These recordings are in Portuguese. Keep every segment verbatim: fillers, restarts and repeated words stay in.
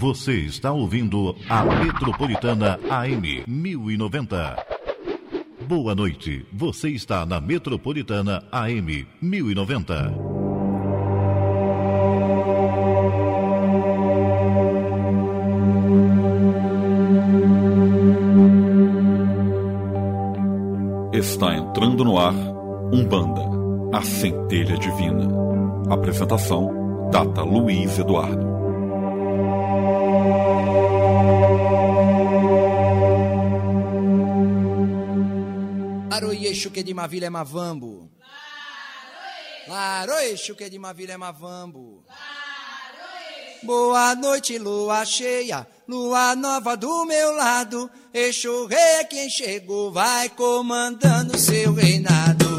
Você está ouvindo a Metropolitana A M mil e noventa. Boa noite, você está na Metropolitana A M mil e noventa. Está entrando no ar Umbanda, a centelha divina. Apresentação, Tata Luiz Eduardo. Laroiê, Xuque de Mavilha é Mavambo. Laroiê, Xuque de Mavilha é Mavambo. Boa noite, lua cheia, lua nova do meu lado. Exu Rei é quem chegou, vai comandando seu reinado.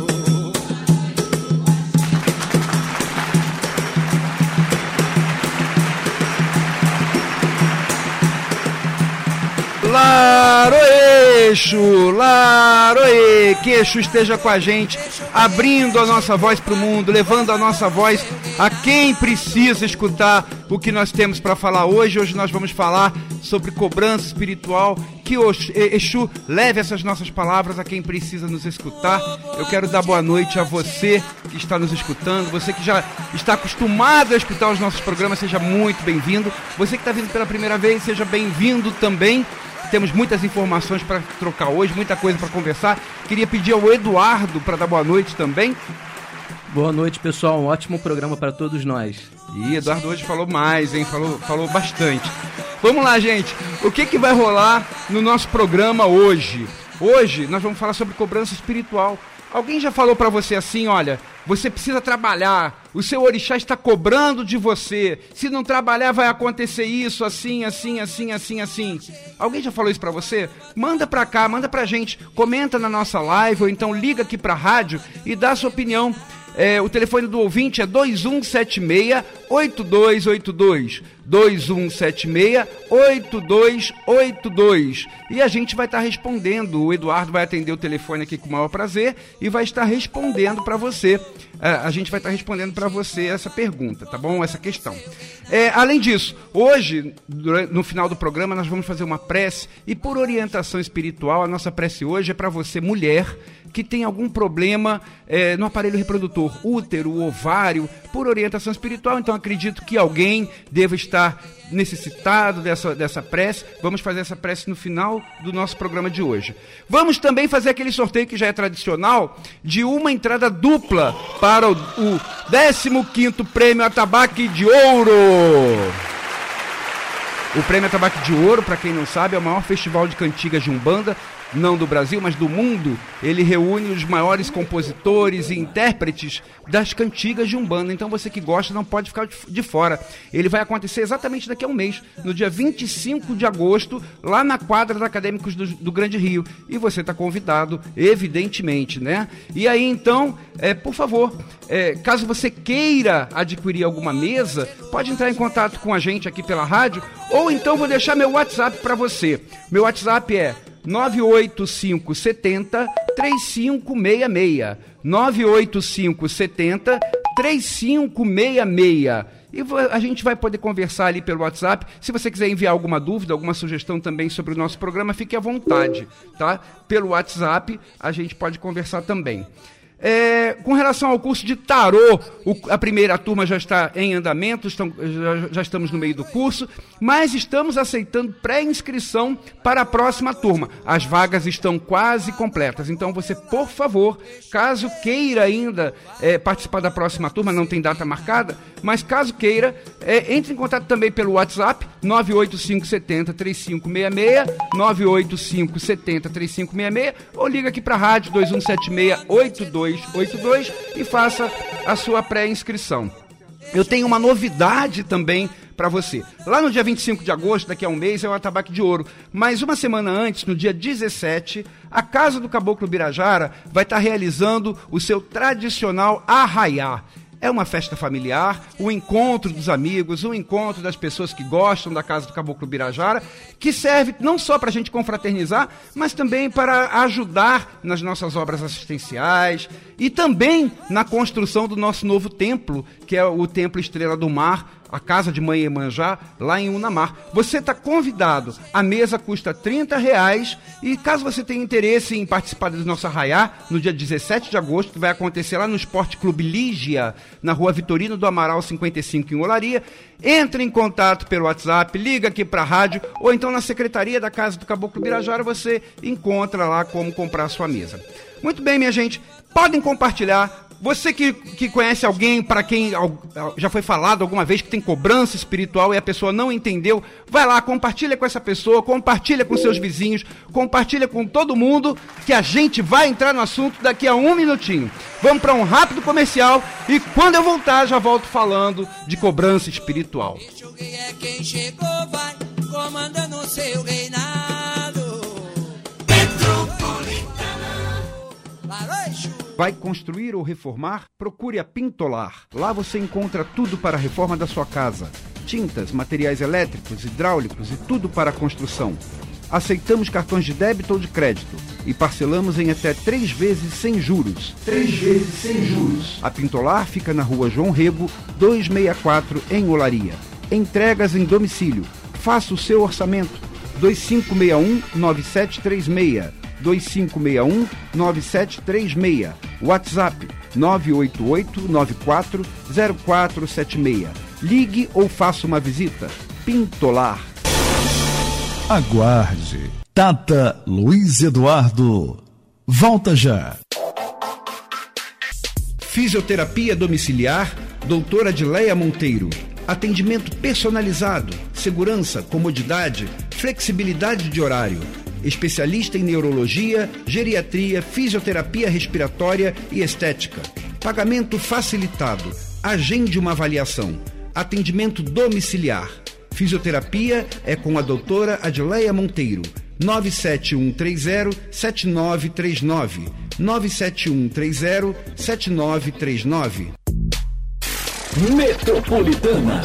Laroê, Exu, Laroê, que Exu esteja com a gente, abrindo a nossa voz para o mundo, levando a nossa voz a quem precisa escutar o que nós temos para falar hoje. Hoje nós vamos falar sobre cobrança espiritual, que Exu leve essas nossas palavras a quem precisa nos escutar. Eu quero dar boa noite a você que está nos escutando, você que já está acostumado a escutar os nossos programas, seja muito bem-vindo. Você que está vindo pela primeira vez, seja bem-vindo também. Temos muitas informações para trocar hoje, muita coisa para conversar. Queria pedir ao Eduardo para dar boa noite também. Boa noite, pessoal. Um ótimo programa para todos nós. E Eduardo hoje falou mais, hein? Falou, falou bastante. Vamos lá, gente. O que, que vai rolar no nosso programa hoje? Hoje nós vamos falar sobre cobrança espiritual. Alguém já falou para você assim, olha, você precisa trabalhar, o seu orixá está cobrando de você, se não trabalhar vai acontecer isso, assim, assim, assim, assim, assim. Alguém já falou isso para você? Manda para cá, manda pra gente, comenta na nossa live ou então liga aqui pra rádio e dá a sua opinião. É, o telefone do ouvinte é dois um sete seis, oito dois oito dois, dois um sete seis, oito dois oito dois, e a gente vai estar respondendo. O Eduardo vai atender o telefone aqui com o maior prazer e vai estar respondendo para você, a gente vai estar respondendo para você essa pergunta, tá bom? Essa questão. É, além disso, hoje, no final do programa, nós vamos fazer uma prece, e por orientação espiritual, a nossa prece hoje é para você, mulher, que tem algum problema é, no aparelho reprodutor, útero, ovário, por orientação espiritual. Então acredito que alguém deva estar necessitado dessa, dessa prece. Vamos fazer essa prece no final do nosso programa de hoje. Vamos também fazer aquele sorteio que já é tradicional, de uma entrada dupla para o, o décimo quinto Prêmio Atabaque de Ouro. O Prêmio Atabaque de Ouro, para quem não sabe, é o maior festival de cantigas de Umbanda, não do Brasil, mas do mundo. Ele reúne os maiores compositores e intérpretes das cantigas de Umbanda. Então você que gosta não pode ficar de fora. Ele vai acontecer exatamente daqui a um mês, no dia vinte e cinco de agosto, lá na quadra da Acadêmicos do, do Grande Rio. E você está convidado, evidentemente, né? E aí, então, é, por favor, é, caso você queira adquirir alguma mesa, pode entrar em contato com a gente aqui pela rádio, ou então vou deixar meu WhatsApp para você. Meu WhatsApp é nove oito cinco sete zero, três cinco seis seis, nove oito cinco sete zero, três cinco seis seis, e a gente vai poder conversar ali pelo WhatsApp. Se você quiser enviar alguma dúvida, alguma sugestão também sobre o nosso programa, fique à vontade, tá? Pelo WhatsApp a gente pode conversar também. É, com relação ao curso de tarô, o, a primeira turma já está em andamento, estão, já, já estamos no meio do curso, mas estamos aceitando pré-inscrição para a próxima turma. As vagas estão quase completas, então você, por favor, caso queira ainda é, participar da próxima turma, não tem data marcada, mas caso queira, é, entre em contato também pelo WhatsApp, nove oito cinco sete zero, três cinco seis seis, nove oito cinco sete zero, três cinco seis seis, ou liga aqui para a rádio dois um sete seis, oito dois oito dois, e faça a sua pré-inscrição. Eu tenho uma novidade também para você. Lá no dia vinte e cinco de agosto, daqui a um mês, é o Atabaque de Ouro. Mas uma semana antes, no dia dezessete, a Casa do Caboclo Biraçara vai estar realizando o seu tradicional arraiá. É uma festa familiar, um encontro dos amigos, um encontro das pessoas que gostam da Casa do Caboclo Biraçara, que serve não só para a gente confraternizar, mas também para ajudar nas nossas obras assistenciais e também na construção do nosso novo templo, que é o Templo Estrela do Mar, a casa de Mãe Iemanjá, lá em Unamar. Você está convidado. A mesa custa trinta reais e caso você tenha interesse em participar do nosso arraiá, no dia dezessete de agosto, que vai acontecer lá no Esporte Clube Lígia, na rua Vitorino do Amaral cinquenta e cinco, em Olaria, entre em contato pelo WhatsApp, liga aqui para a rádio ou então na Secretaria da Casa do Caboclo Biraçara você encontra lá como comprar a sua mesa. Muito bem, minha gente, podem compartilhar. Você que, que conhece alguém, para quem já foi falado alguma vez que tem cobrança espiritual e a pessoa não entendeu, vai lá, compartilha com essa pessoa, compartilha com seus vizinhos, compartilha com todo mundo, que a gente vai entrar no assunto daqui a um minutinho. Vamos para um rápido comercial e quando eu voltar já volto falando de cobrança espiritual. Enxuguei é quem chegou, vai comandando o seu reinado. Metropolitana. Laroiê. Vai construir ou reformar? Procure a Pintolar. Lá você encontra tudo para a reforma da sua casa. Tintas, materiais elétricos, hidráulicos e tudo para a construção. Aceitamos cartões de débito ou de crédito e parcelamos em até três vezes sem juros. Três vezes sem juros. A Pintolar fica na rua João Rebo, duzentos e sessenta e quatro, em Olaria. Entregas em domicílio. Faça o seu orçamento. dois cinco seis um nove sete três seis. dois cinco seis um nove sete três seis. WhatsApp nove oito oito nove quatro zero quatro sete seis. Ligue ou faça uma visita. Pintolar. Aguarde. Tata Luiz Eduardo. Volta já. Fisioterapia domiciliar, Doutora Adileia Monteiro. Atendimento personalizado, segurança, comodidade, flexibilidade de horário. Especialista em neurologia, geriatria, fisioterapia respiratória e estética. Pagamento facilitado. Agende uma avaliação. Atendimento domiciliar. Fisioterapia é com a Doutora Adileia Monteiro. nove sete um três zero sete nove três nove. nove sete um três zero sete nove três nove. Metropolitana.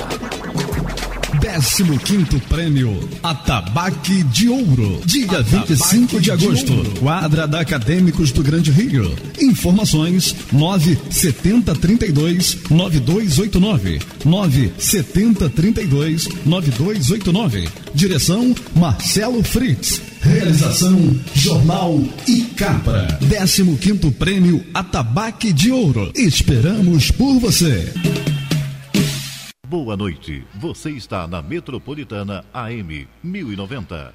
décimo quinto Prêmio Atabaque de Ouro, dia Atabaque vinte e cinco de agosto, de quadra da Acadêmicos do Grande Rio. Informações nove sete zero três dois nove dois oito nove, nove sete zero três dois nove dois oito nove. Direção Marcelo Fritz. Realização Jornal e Capra. décimo quinto Prêmio Atabaque de Ouro. Esperamos por você. Boa noite, você está na Metropolitana A M mil e noventa.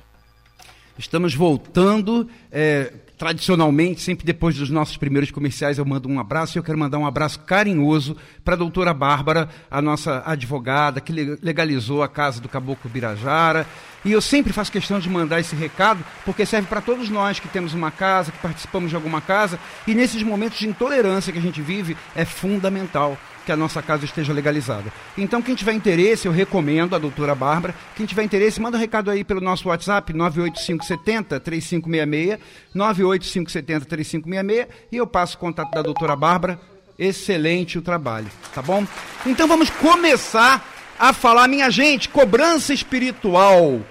Estamos voltando, é, tradicionalmente, sempre depois dos nossos primeiros comerciais eu mando um abraço e eu quero mandar um abraço carinhoso para a doutora Bárbara, a nossa advogada que legalizou a Casa do Caboclo Biraçara. E eu sempre faço questão de mandar esse recado, porque serve para todos nós que temos uma casa, que participamos de alguma casa, e nesses momentos de intolerância que a gente vive, é fundamental que a nossa casa esteja legalizada. Então, quem tiver interesse, eu recomendo a doutora Bárbara. Quem tiver interesse, manda um recado aí pelo nosso WhatsApp, nove oito cinco sete zero três cinco seis seis, nove oito cinco sete zero três cinco seis seis, e eu passo o contato da doutora Bárbara. Excelente o trabalho, tá bom? Então, vamos começar a falar, minha gente, cobrança espiritual.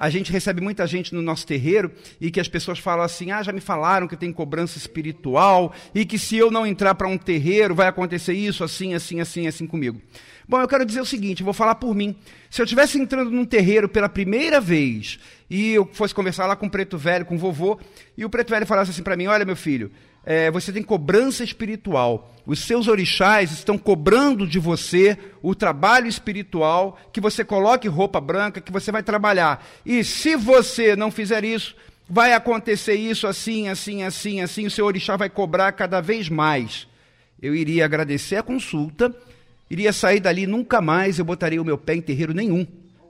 A gente recebe muita gente no nosso terreiro e que as pessoas falam assim, ah, já me falaram que tem cobrança espiritual e que se eu não entrar para um terreiro vai acontecer isso, assim, assim, assim, assim comigo. Bom, eu quero dizer o seguinte, vou falar por mim. Se eu estivesse entrando num terreiro pela primeira vez e eu fosse conversar lá com o Preto Velho, com o vovô, e o Preto Velho falasse assim para mim, olha meu filho, é, você tem cobrança espiritual, os seus orixás estão cobrando de você o trabalho espiritual, que você coloque roupa branca, que você vai trabalhar. E se você não fizer isso, vai acontecer isso assim, assim, assim, assim, o seu orixá vai cobrar cada vez mais. Eu iria agradecer a consulta, iria sair dali, nunca mais eu botaria o meu pé em terreiro nenhum.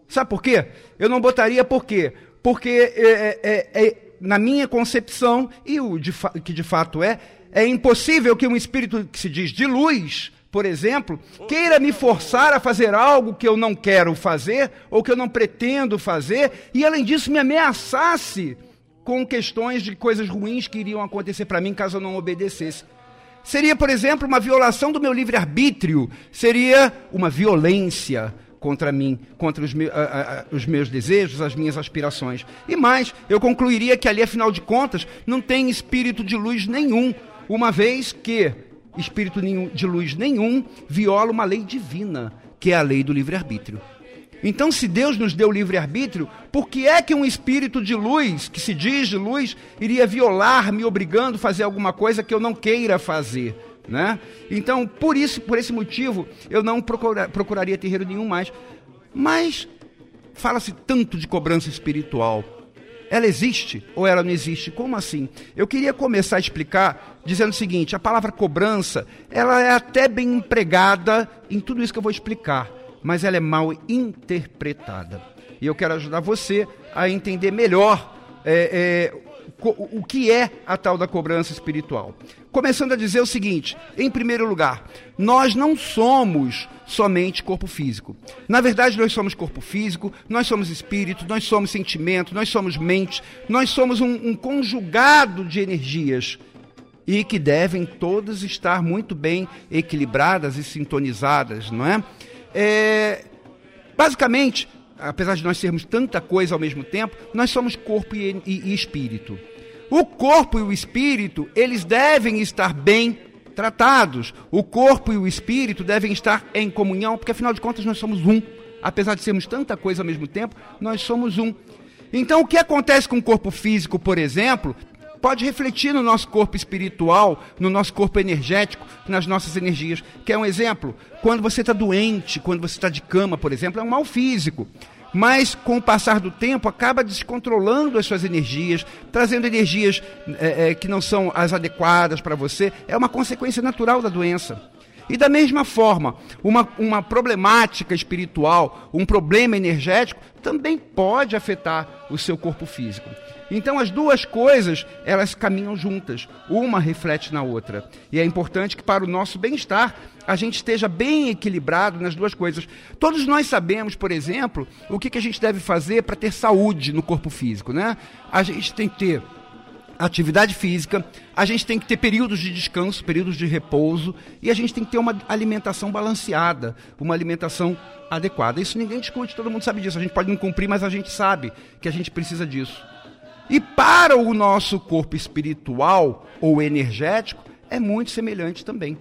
Sabe por quê? Eu não botaria por quê? Porque é... é, é na minha concepção, e o de fa- que de fato é, é impossível que um espírito que se diz de luz, por exemplo, queira me forçar a fazer algo que eu não quero fazer, ou que eu não pretendo fazer, e além disso me ameaçasse com questões de coisas ruins que iriam acontecer para mim caso eu não obedecesse. Seria, por exemplo, uma violação do meu livre-arbítrio, seria uma violência contra mim, contra os, me, a, a, os meus desejos, as minhas aspirações. E mais, eu concluiria que ali, afinal de contas, não tem espírito de luz nenhum, uma vez que espírito de luz nenhum viola uma lei divina, que é a lei do livre-arbítrio. Então, se Deus nos deu livre-arbítrio, por que é que um espírito de luz, que se diz de luz, iria violar, me obrigando a fazer alguma coisa que eu não queira fazer? Né? Então, por isso, por esse motivo, eu não procura, procuraria terreiro nenhum mais. Mas fala-se tanto de cobrança espiritual. Ela existe ou ela não existe? Como assim? Eu queria começar a explicar dizendo o seguinte: a palavra cobrança, ela é até bem empregada em tudo isso que eu vou explicar, mas ela é mal interpretada. E eu quero ajudar você a entender melhor é, é, o que é a tal da cobrança espiritual. Começando a dizer o seguinte, em primeiro lugar, nós não somos somente corpo físico. Na verdade, nós somos corpo físico, nós somos espírito, nós somos sentimento, nós somos mente, nós somos um, um conjugado de energias e que devem todas estar muito bem equilibradas e sintonizadas, não é? É, basicamente, apesar de nós sermos tanta coisa ao mesmo tempo, nós somos corpo e, e, e espírito. O corpo e o espírito, eles devem estar bem tratados. O corpo e o espírito devem estar em comunhão, porque afinal de contas nós somos um. Apesar de sermos tanta coisa ao mesmo tempo, nós somos um. Então, o que acontece com o corpo físico, por exemplo, pode refletir no nosso corpo espiritual, no nosso corpo energético, nas nossas energias. Quer um exemplo? Quando você está doente, quando você está de cama, por exemplo, é um mal físico. Mas, com o passar do tempo, acaba descontrolando as suas energias, trazendo energias é, é, que não são as adequadas para você. É uma consequência natural da doença. E, da mesma forma, uma, uma problemática espiritual, um problema energético, também pode afetar o seu corpo físico. Então, as duas coisas, elas caminham juntas. Uma reflete na outra. E é importante que, para o nosso bem-estar, a gente esteja bem equilibrado nas duas coisas. Todos nós sabemos, por exemplo, o que, que a gente deve fazer para ter saúde no corpo físico, né? A gente tem que ter atividade física, a gente tem que ter períodos de descanso, períodos de repouso, e a gente tem que ter uma alimentação balanceada, uma alimentação adequada. Isso ninguém discute, todo mundo sabe disso. A gente pode não cumprir, mas a gente sabe que a gente precisa disso. E para o nosso corpo espiritual ou energético, é muito semelhante também.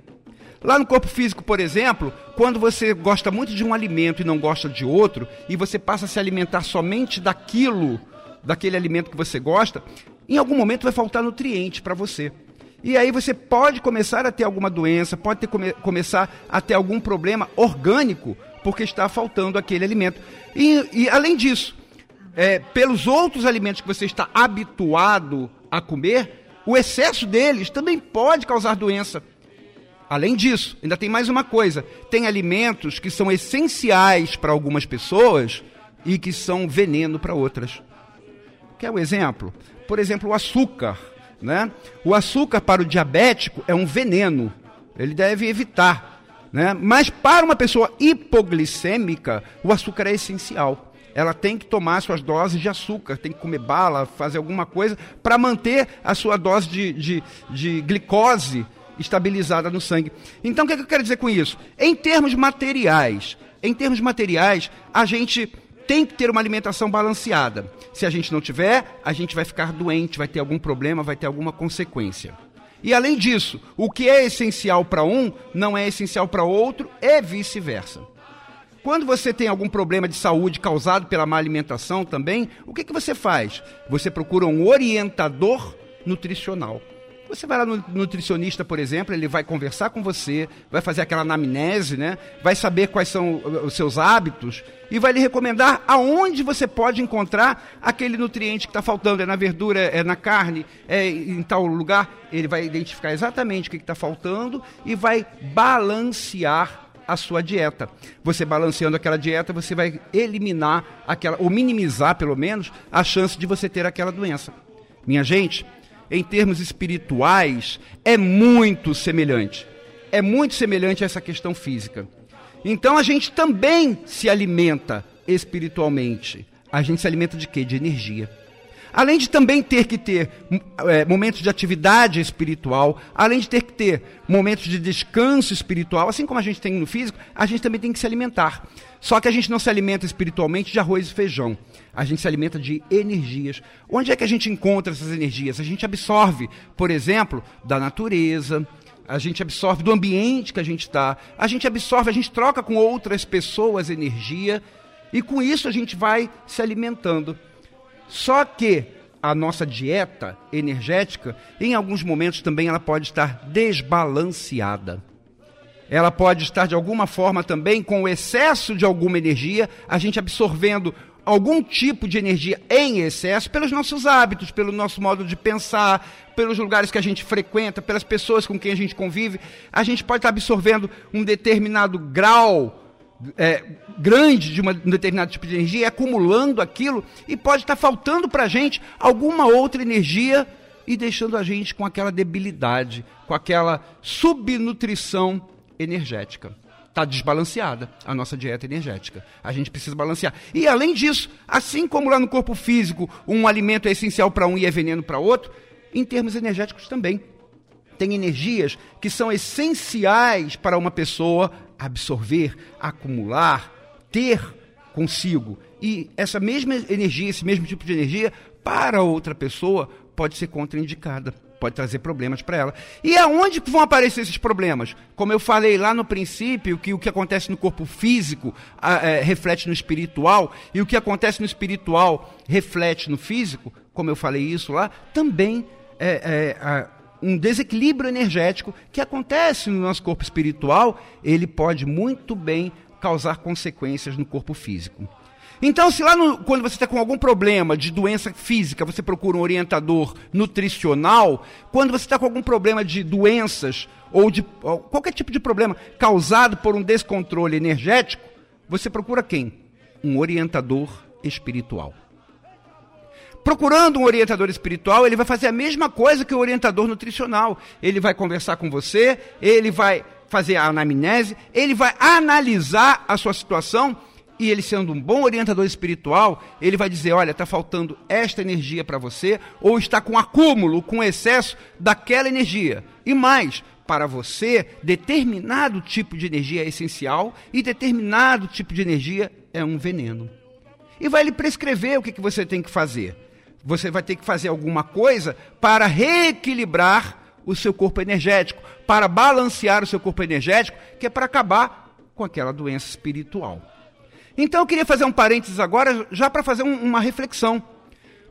Lá no corpo físico, por exemplo, quando você gosta muito de um alimento e não gosta de outro, e você passa a se alimentar somente daquilo, daquele alimento que você gosta, em algum momento vai faltar nutriente para você. E aí você pode começar a ter alguma doença, pode ter come, começar a ter algum problema orgânico, porque está faltando aquele alimento. E, e além disso, É, pelos outros alimentos que você está habituado a comer, o excesso deles também pode causar doença. Além disso, ainda tem mais uma coisa. Tem alimentos que são essenciais para algumas pessoas e que são veneno para outras. Quer um exemplo? Por exemplo, o açúcar, né? O açúcar para o diabético é um veneno. Ele deve evitar, né? Mas para uma pessoa hipoglicêmica, o açúcar é essencial. Ela tem que tomar suas doses de açúcar, tem que comer bala, fazer alguma coisa para manter a sua dose de, de, de glicose estabilizada no sangue. Então, o que, é que eu quero dizer com isso? Em termos materiais, em termos materiais, a gente tem que ter uma alimentação balanceada. Se a gente não tiver, a gente vai ficar doente, vai ter algum problema, vai ter alguma consequência. E, além disso, o que é essencial para um não é essencial para outro e vice-versa. Quando você tem algum problema de saúde causado pela má alimentação também, o que, que você faz? Você procura um orientador nutricional. Você vai lá no nutricionista, por exemplo, ele vai conversar com você, vai fazer aquela anamnese, né? Vai saber quais são os seus hábitos e vai lhe recomendar aonde você pode encontrar aquele nutriente que está faltando. É na verdura, é na carne, é em tal lugar. Ele vai identificar exatamente o que está faltando e vai balancear a sua dieta. Você balanceando aquela dieta, você vai eliminar aquela, ou minimizar pelo menos, a chance de você ter aquela doença. Minha gente, em termos espirituais, é muito semelhante. É muito semelhante a essa questão física. Então a gente também se alimenta espiritualmente. A gente se alimenta de quê? De energia. Além de também ter que ter é, momentos de atividade espiritual, além de ter que ter momentos de descanso espiritual, assim como a gente tem no físico, a gente também tem que se alimentar. Só que a gente não se alimenta espiritualmente de arroz e feijão. A gente se alimenta de energias. Onde é que a gente encontra essas energias? A gente absorve, por exemplo, da natureza, a gente absorve do ambiente que a gente está, a gente absorve, a gente troca com outras pessoas energia, e com isso a gente vai se alimentando. Só que a nossa dieta energética, em alguns momentos também, ela pode estar desbalanceada. Ela pode estar, de alguma forma, também com o excesso de alguma energia, a gente absorvendo algum tipo de energia em excesso pelos nossos hábitos, pelo nosso modo de pensar, pelos lugares que a gente frequenta, pelas pessoas com quem a gente convive. A gente pode estar absorvendo um determinado grau é, grande de uma, um determinado tipo de energia, acumulando aquilo, e pode estar faltando para a gente alguma outra energia e deixando a gente com aquela debilidade, com aquela subnutrição energética. Está desbalanceada a nossa dieta energética. A gente precisa balancear. E, além disso, assim como lá no corpo físico, um alimento é essencial para um e é veneno para outro, em termos energéticos também. Tem energias que são essenciais para uma pessoa absorver, acumular, ter consigo. E essa mesma energia, esse mesmo tipo de energia, para outra pessoa pode ser contraindicada. Pode trazer problemas para ela. E aonde que vão aparecer esses problemas? Como eu falei lá no princípio, que o que acontece no corpo físico a, é, reflete no espiritual, e o que acontece no espiritual reflete no físico, como eu falei isso lá, também é, é a, um desequilíbrio energético que acontece no nosso corpo espiritual, ele pode muito bem causar consequências no corpo físico. Então, se lá no, quando você está com algum problema de doença física, você procura um orientador nutricional, quando você está com algum problema de doenças ou de ou qualquer tipo de problema causado por um descontrole energético, você procura quem? Um orientador espiritual. Procurando um orientador espiritual, ele vai fazer a mesma coisa que o orientador nutricional. Ele vai conversar com você, ele vai fazer a anamnese, ele vai analisar a sua situação. E ele, sendo um bom orientador espiritual, ele vai dizer, olha, está faltando esta energia para você, ou está com acúmulo, com excesso daquela energia. E mais, para você, determinado tipo de energia é essencial e determinado tipo de energia é um veneno. E vai lhe prescrever o que, que você tem que fazer. Você vai ter que fazer alguma coisa para reequilibrar o seu corpo energético, para balancear o seu corpo energético, que é para acabar com aquela doença espiritual. Então eu queria fazer um parênteses agora, já para fazer um, uma reflexão.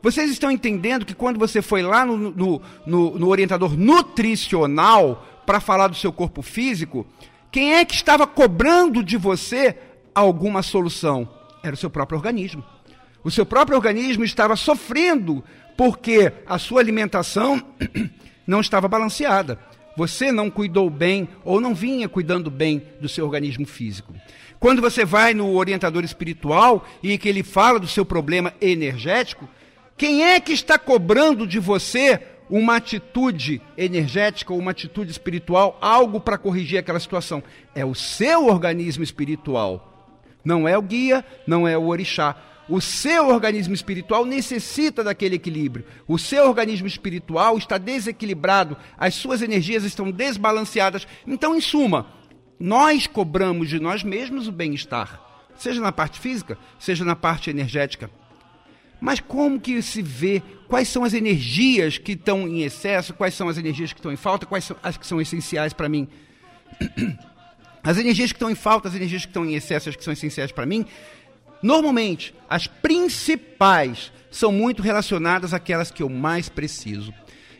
Vocês estão entendendo que quando você foi lá no, no, no, no orientador nutricional para falar do seu corpo físico, quem é que estava cobrando de você alguma solução? Era o seu próprio organismo. O seu próprio organismo estava sofrendo porque a sua alimentação não estava balanceada. Você não cuidou bem ou não vinha cuidando bem do seu organismo físico. Quando você vai no orientador espiritual e que ele fala do seu problema energético, quem é que está cobrando de você uma atitude energética ou uma atitude espiritual, algo para corrigir aquela situação? É o seu organismo espiritual. Não é o guia, não é o orixá. O seu organismo espiritual necessita daquele equilíbrio. O seu organismo espiritual está desequilibrado, as suas energias estão desbalanceadas. Então, em suma, nós cobramos de nós mesmos o bem-estar, seja na parte física, seja na parte energética. Mas como que se vê quais são as energias que estão em excesso, quais são as energias que estão em falta, quais são as que são essenciais para mim? As energias que estão em falta, as energias que estão em excesso, as que são essenciais para mim, normalmente, as principais são muito relacionadas àquelas que eu mais preciso.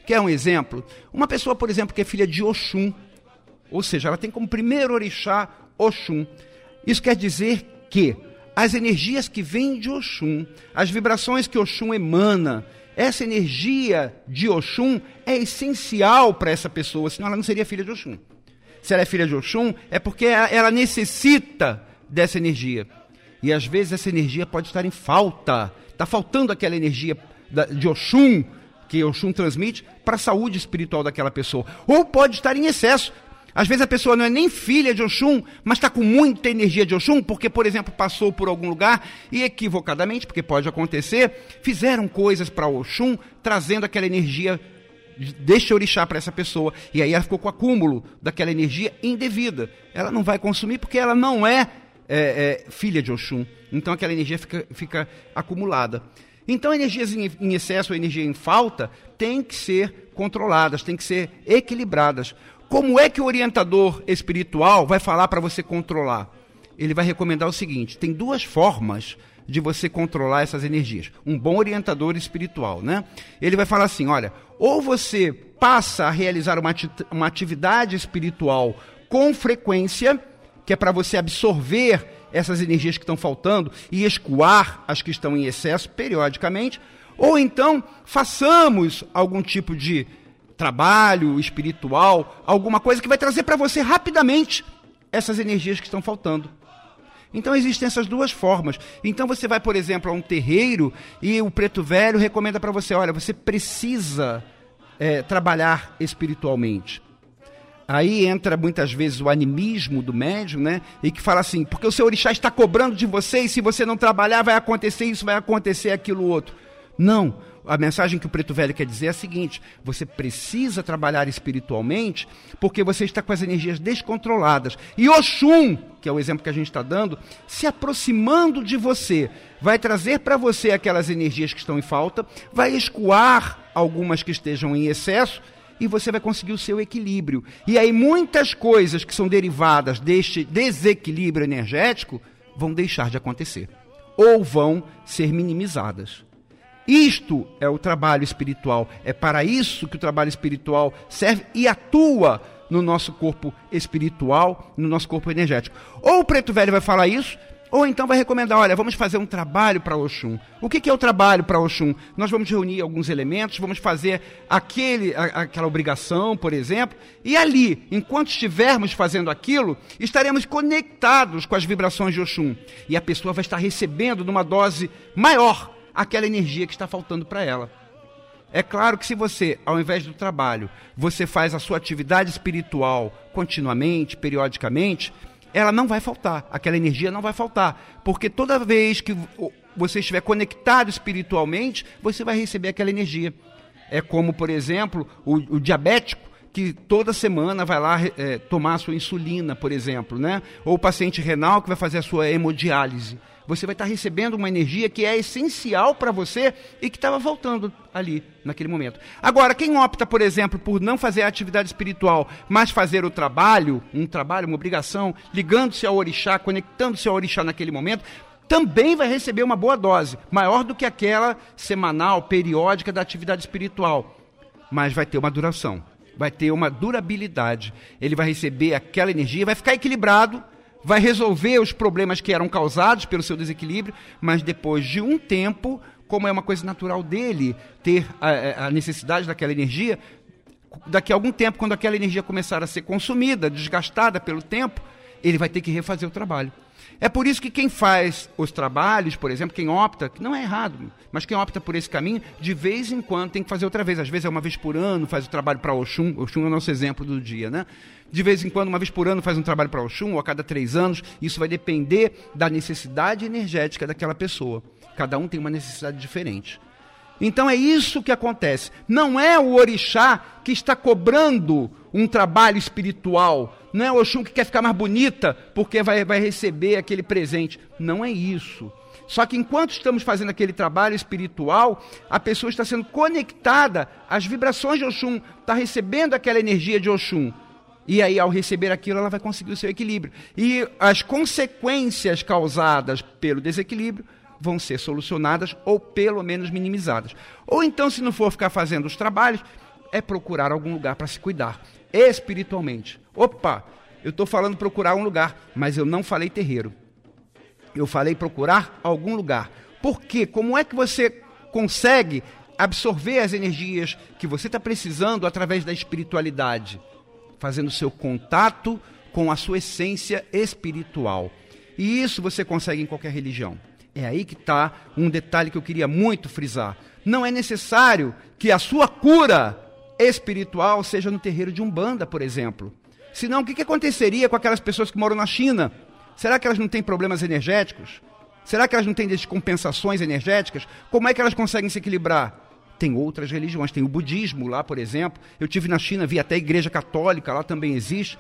Quer um exemplo? Uma pessoa, por exemplo, que é filha de Oxum, ou seja, ela tem como primeiro orixá Oxum. Isso quer dizer que as energias que vêm de Oxum, as vibrações que Oxum emana, essa energia de Oxum é essencial para essa pessoa, senão ela não seria filha de Oxum. Se ela é filha de Oxum, é porque ela necessita dessa energia. E às vezes essa energia pode estar em falta. Está faltando aquela energia de Oxum, que Oxum transmite, para a saúde espiritual daquela pessoa. Ou pode estar em excesso. Às vezes a pessoa não é nem filha de Oxum, mas está com muita energia de Oxum, porque, por exemplo, passou por algum lugar e equivocadamente, porque pode acontecer, fizeram coisas para Oxum, trazendo aquela energia deixa orixá para essa pessoa, e aí ela ficou com o acúmulo daquela energia indevida. Ela não vai consumir porque ela não é É, é, filha de Oxum, então aquela energia fica, fica acumulada. Então energias em, em excesso, energia em falta, tem que ser controladas, tem que ser equilibradas. Como é que o orientador espiritual vai falar para você controlar? Ele vai recomendar o seguinte: tem duas formas de você controlar essas energias. Um bom orientador espiritual, né? Ele vai falar assim, olha, ou você passa a realizar uma, ati- uma atividade espiritual com frequência, que é para você absorver essas energias que estão faltando e escoar as que estão em excesso periodicamente, ou então façamos algum tipo de trabalho espiritual, alguma coisa que vai trazer para você rapidamente essas energias que estão faltando. Então existem essas duas formas. Então você vai, por exemplo, a um terreiro e o Preto Velho recomenda para você, olha, você precisa é, trabalhar espiritualmente. Aí entra muitas vezes o animismo do médium, né? E que fala assim, porque o seu orixá está cobrando de você e se você não trabalhar vai acontecer isso, vai acontecer aquilo outro. Não. A mensagem que o Preto Velho quer dizer é a seguinte: você precisa trabalhar espiritualmente porque você está com as energias descontroladas. E Oxum, que é o exemplo que a gente está dando, se aproximando de você, vai trazer para você aquelas energias que estão em falta, vai escoar algumas que estejam em excesso e você vai conseguir o seu equilíbrio. E aí muitas coisas que são derivadas deste desequilíbrio energético vão deixar de acontecer ou vão ser minimizadas. Isto é o trabalho espiritual, é para isso que o trabalho espiritual serve e atua no nosso corpo espiritual, no nosso corpo energético. Ou o Preto Velho vai falar isso, ou então vai recomendar, olha, vamos fazer um trabalho para Oxum. O que, que é o trabalho para Oxum? Nós vamos reunir alguns elementos, vamos fazer aquele, a, aquela obrigação, por exemplo, e ali, enquanto estivermos fazendo aquilo, estaremos conectados com as vibrações de Oxum. E a pessoa vai estar recebendo numa dose maior aquela energia que está faltando para ela. É claro que se você, ao invés do trabalho, você faz a sua atividade espiritual continuamente, periodicamente, ela não vai faltar, aquela energia não vai faltar, porque toda vez que você estiver conectado espiritualmente, você vai receber aquela energia. É como, por exemplo, o, o diabético, que toda semana vai lá é, tomar a sua insulina, por exemplo, né? Ou o paciente renal que vai fazer a sua hemodiálise. Você vai estar recebendo uma energia que é essencial para você e que estava faltando ali, naquele momento. Agora, quem opta, por exemplo, por não fazer a atividade espiritual, mas fazer o trabalho, um trabalho, uma obrigação, ligando-se ao orixá, conectando-se ao orixá naquele momento, também vai receber uma boa dose, maior do que aquela semanal, periódica da atividade espiritual. Mas vai ter uma duração, vai ter uma durabilidade. Ele vai receber aquela energia, vai ficar equilibrado, vai resolver os problemas que eram causados pelo seu desequilíbrio, mas depois de um tempo, como é uma coisa natural dele ter a, a necessidade daquela energia, daqui a algum tempo, quando aquela energia começar a ser consumida, desgastada pelo tempo, ele vai ter que refazer o trabalho. É por isso que quem faz os trabalhos, por exemplo, quem opta, que não é errado, mas quem opta por esse caminho, de vez em quando tem que fazer outra vez. Às vezes é uma vez por ano, faz o trabalho para Oxum. Oxum é o nosso exemplo do dia, né? De vez em quando, uma vez por ano, faz um trabalho para Oxum, ou a cada três anos. Isso vai depender da necessidade energética daquela pessoa. Cada um tem uma necessidade diferente. Então é isso que acontece. Não é o orixá que está cobrando um trabalho espiritual. Não é o Oxum que quer ficar mais bonita porque vai, vai receber aquele presente. Não é isso. Só que enquanto estamos fazendo aquele trabalho espiritual, a pessoa está sendo conectada às vibrações de Oxum, está recebendo aquela energia de Oxum. E aí, ao receber aquilo, ela vai conseguir o seu equilíbrio. E as consequências causadas pelo desequilíbrio vão ser solucionadas ou pelo menos minimizadas. Ou então, se não for ficar fazendo os trabalhos, é procurar algum lugar para se cuidar espiritualmente. Opa, eu estou falando procurar um lugar, mas eu não falei terreiro. Eu falei procurar algum lugar. Por quê? Como é que você consegue absorver as energias que você está precisando através da espiritualidade? Fazendo seu contato com a sua essência espiritual. E isso você consegue em qualquer religião. É aí que está um detalhe que eu queria muito frisar. Não é necessário que a sua cura espiritual seja no terreiro de Umbanda, por exemplo. Senão, o que, que aconteceria com aquelas pessoas que moram na China? Será que elas não têm problemas energéticos? Será que elas não têm descompensações energéticas? Como é que elas conseguem se equilibrar? Tem outras religiões, tem o budismo lá, por exemplo. Eu estive na China, vi até a igreja católica, lá também existe.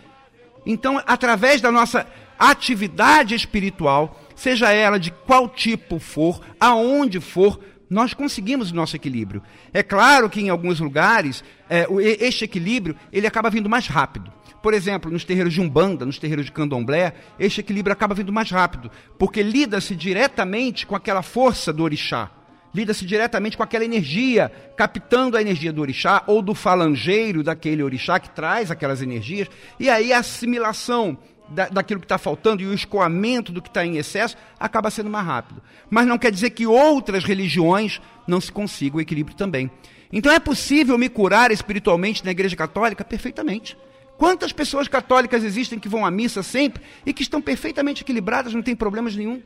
Então, através da nossa atividade espiritual, seja ela de qual tipo for, aonde for, Nós conseguimos o nosso equilíbrio. É claro que em alguns lugares, é, este equilíbrio ele acaba vindo mais rápido. Por exemplo, nos terreiros de Umbanda, nos terreiros de Candomblé, este equilíbrio acaba vindo mais rápido, porque lida-se diretamente com aquela força do orixá. Lida-se diretamente com aquela energia, captando a energia do orixá ou do falangeiro daquele orixá que traz aquelas energias. E aí a assimilação da, daquilo que está faltando e o escoamento do que está em excesso acaba sendo mais rápido. Mas não quer dizer que outras religiões não se consigam o equilíbrio também. Então é possível me curar espiritualmente na Igreja Católica? Perfeitamente. Quantas pessoas católicas existem que vão à missa sempre e que estão perfeitamente equilibradas, não tem problemas nenhum?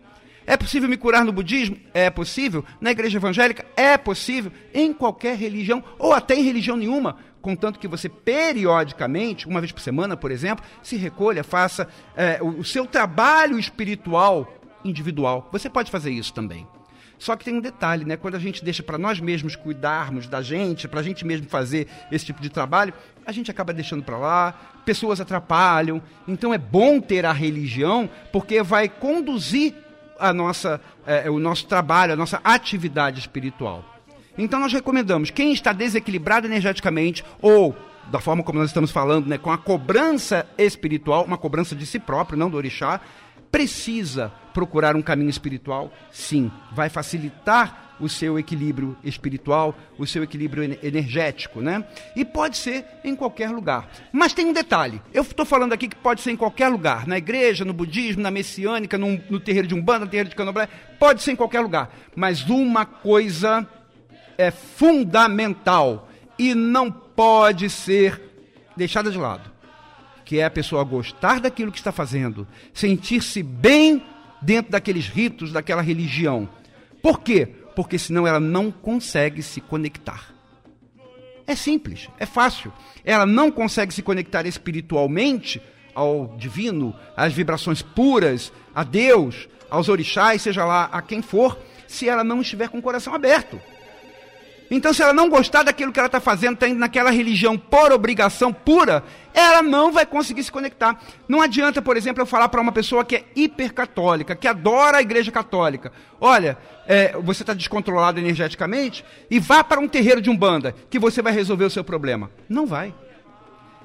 É possível me curar no budismo? É possível. Na igreja evangélica? É possível. Em qualquer religião, ou até em religião nenhuma, contanto que você periodicamente, uma vez por semana, por exemplo, se recolha, faça é, o seu trabalho espiritual individual. Você pode fazer isso também. Só que tem um detalhe, né? Quando a gente deixa para nós mesmos cuidarmos da gente, para a gente mesmo fazer esse tipo de trabalho, a gente acaba deixando para lá, pessoas atrapalham. Então é bom ter a religião, porque vai conduzir a nossa, eh, o nosso trabalho, a nossa atividade espiritual. Então nós recomendamos, quem está desequilibrado energeticamente, ou, da forma como nós estamos falando, né, com a cobrança espiritual, uma cobrança de si próprio, não do orixá, precisa procurar um caminho espiritual, sim. Vai facilitar o seu equilíbrio espiritual, o seu equilíbrio energético, né? E pode ser em qualquer lugar. Mas tem um detalhe, eu estou falando aqui que pode ser em qualquer lugar, na igreja, no budismo, na messiânica, no, no terreiro de Umbanda, no terreiro de Candomblé, pode ser em qualquer lugar. Mas uma coisa é fundamental e não pode ser deixada de lado, que é a pessoa gostar daquilo que está fazendo, sentir-se bem dentro daqueles ritos, daquela religião. Por quê? Porque senão ela não consegue se conectar. É simples, é fácil. Ela não consegue se conectar espiritualmente ao divino, às vibrações puras, a Deus, aos orixás, seja lá a quem for, se ela não estiver com o coração aberto. Então, se ela não gostar daquilo que ela está fazendo, está indo naquela religião por obrigação pura, ela não vai conseguir se conectar. Não adianta, por exemplo, eu falar para uma pessoa que é hipercatólica, que adora a igreja católica. Olha, é, você está descontrolado energeticamente e vá para um terreiro de Umbanda, que você vai resolver o seu problema. Não vai.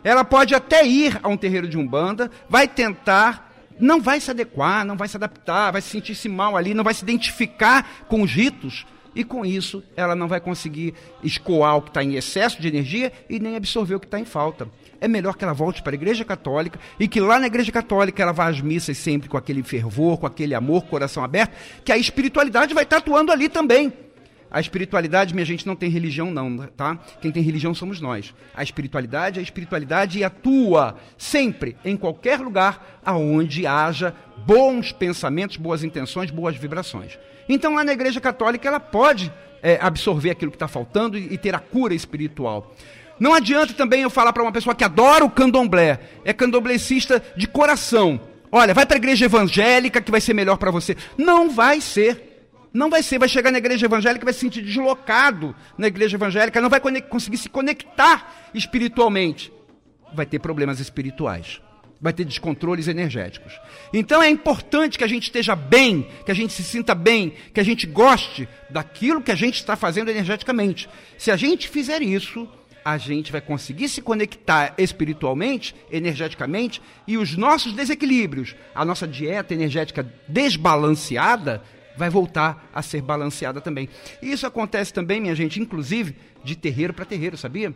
Ela pode até ir a um terreiro de Umbanda, vai tentar... Não vai se adequar, não vai se adaptar, vai sentir-se mal ali, não vai se identificar com os ritos. E com isso, ela não vai conseguir escoar o que está em excesso de energia e nem absorver o que está em falta. É melhor que ela volte para a Igreja Católica e que lá na Igreja Católica ela vá às missas sempre com aquele fervor, com aquele amor, coração aberto, que a espiritualidade vai estar atuando ali também. A espiritualidade, minha gente, não tem religião não, tá? Quem tem religião somos nós. A espiritualidade, a espiritualidade atua sempre, em qualquer lugar, aonde haja bons pensamentos, boas intenções, boas vibrações. Então, lá na Igreja Católica, ela pode é, absorver aquilo que está faltando e, e ter a cura espiritual. Não adianta também eu falar para uma pessoa que adora o candomblé, é candomblécista de coração. Olha, vai para a igreja evangélica que vai ser melhor para você. Não vai ser. Não vai ser, vai chegar na igreja evangélica e vai se sentir deslocado na igreja evangélica, não vai conseguir se conectar espiritualmente. Vai ter problemas espirituais, vai ter descontroles energéticos. Então é importante que a gente esteja bem, que a gente se sinta bem, que a gente goste daquilo que a gente está fazendo energeticamente. Se a gente fizer isso, a gente vai conseguir se conectar espiritualmente, energeticamente, e os nossos desequilíbrios, a nossa dieta energética desbalanceada, vai voltar a ser balanceada também. E isso acontece também, minha gente, inclusive, de terreiro para terreiro, sabia?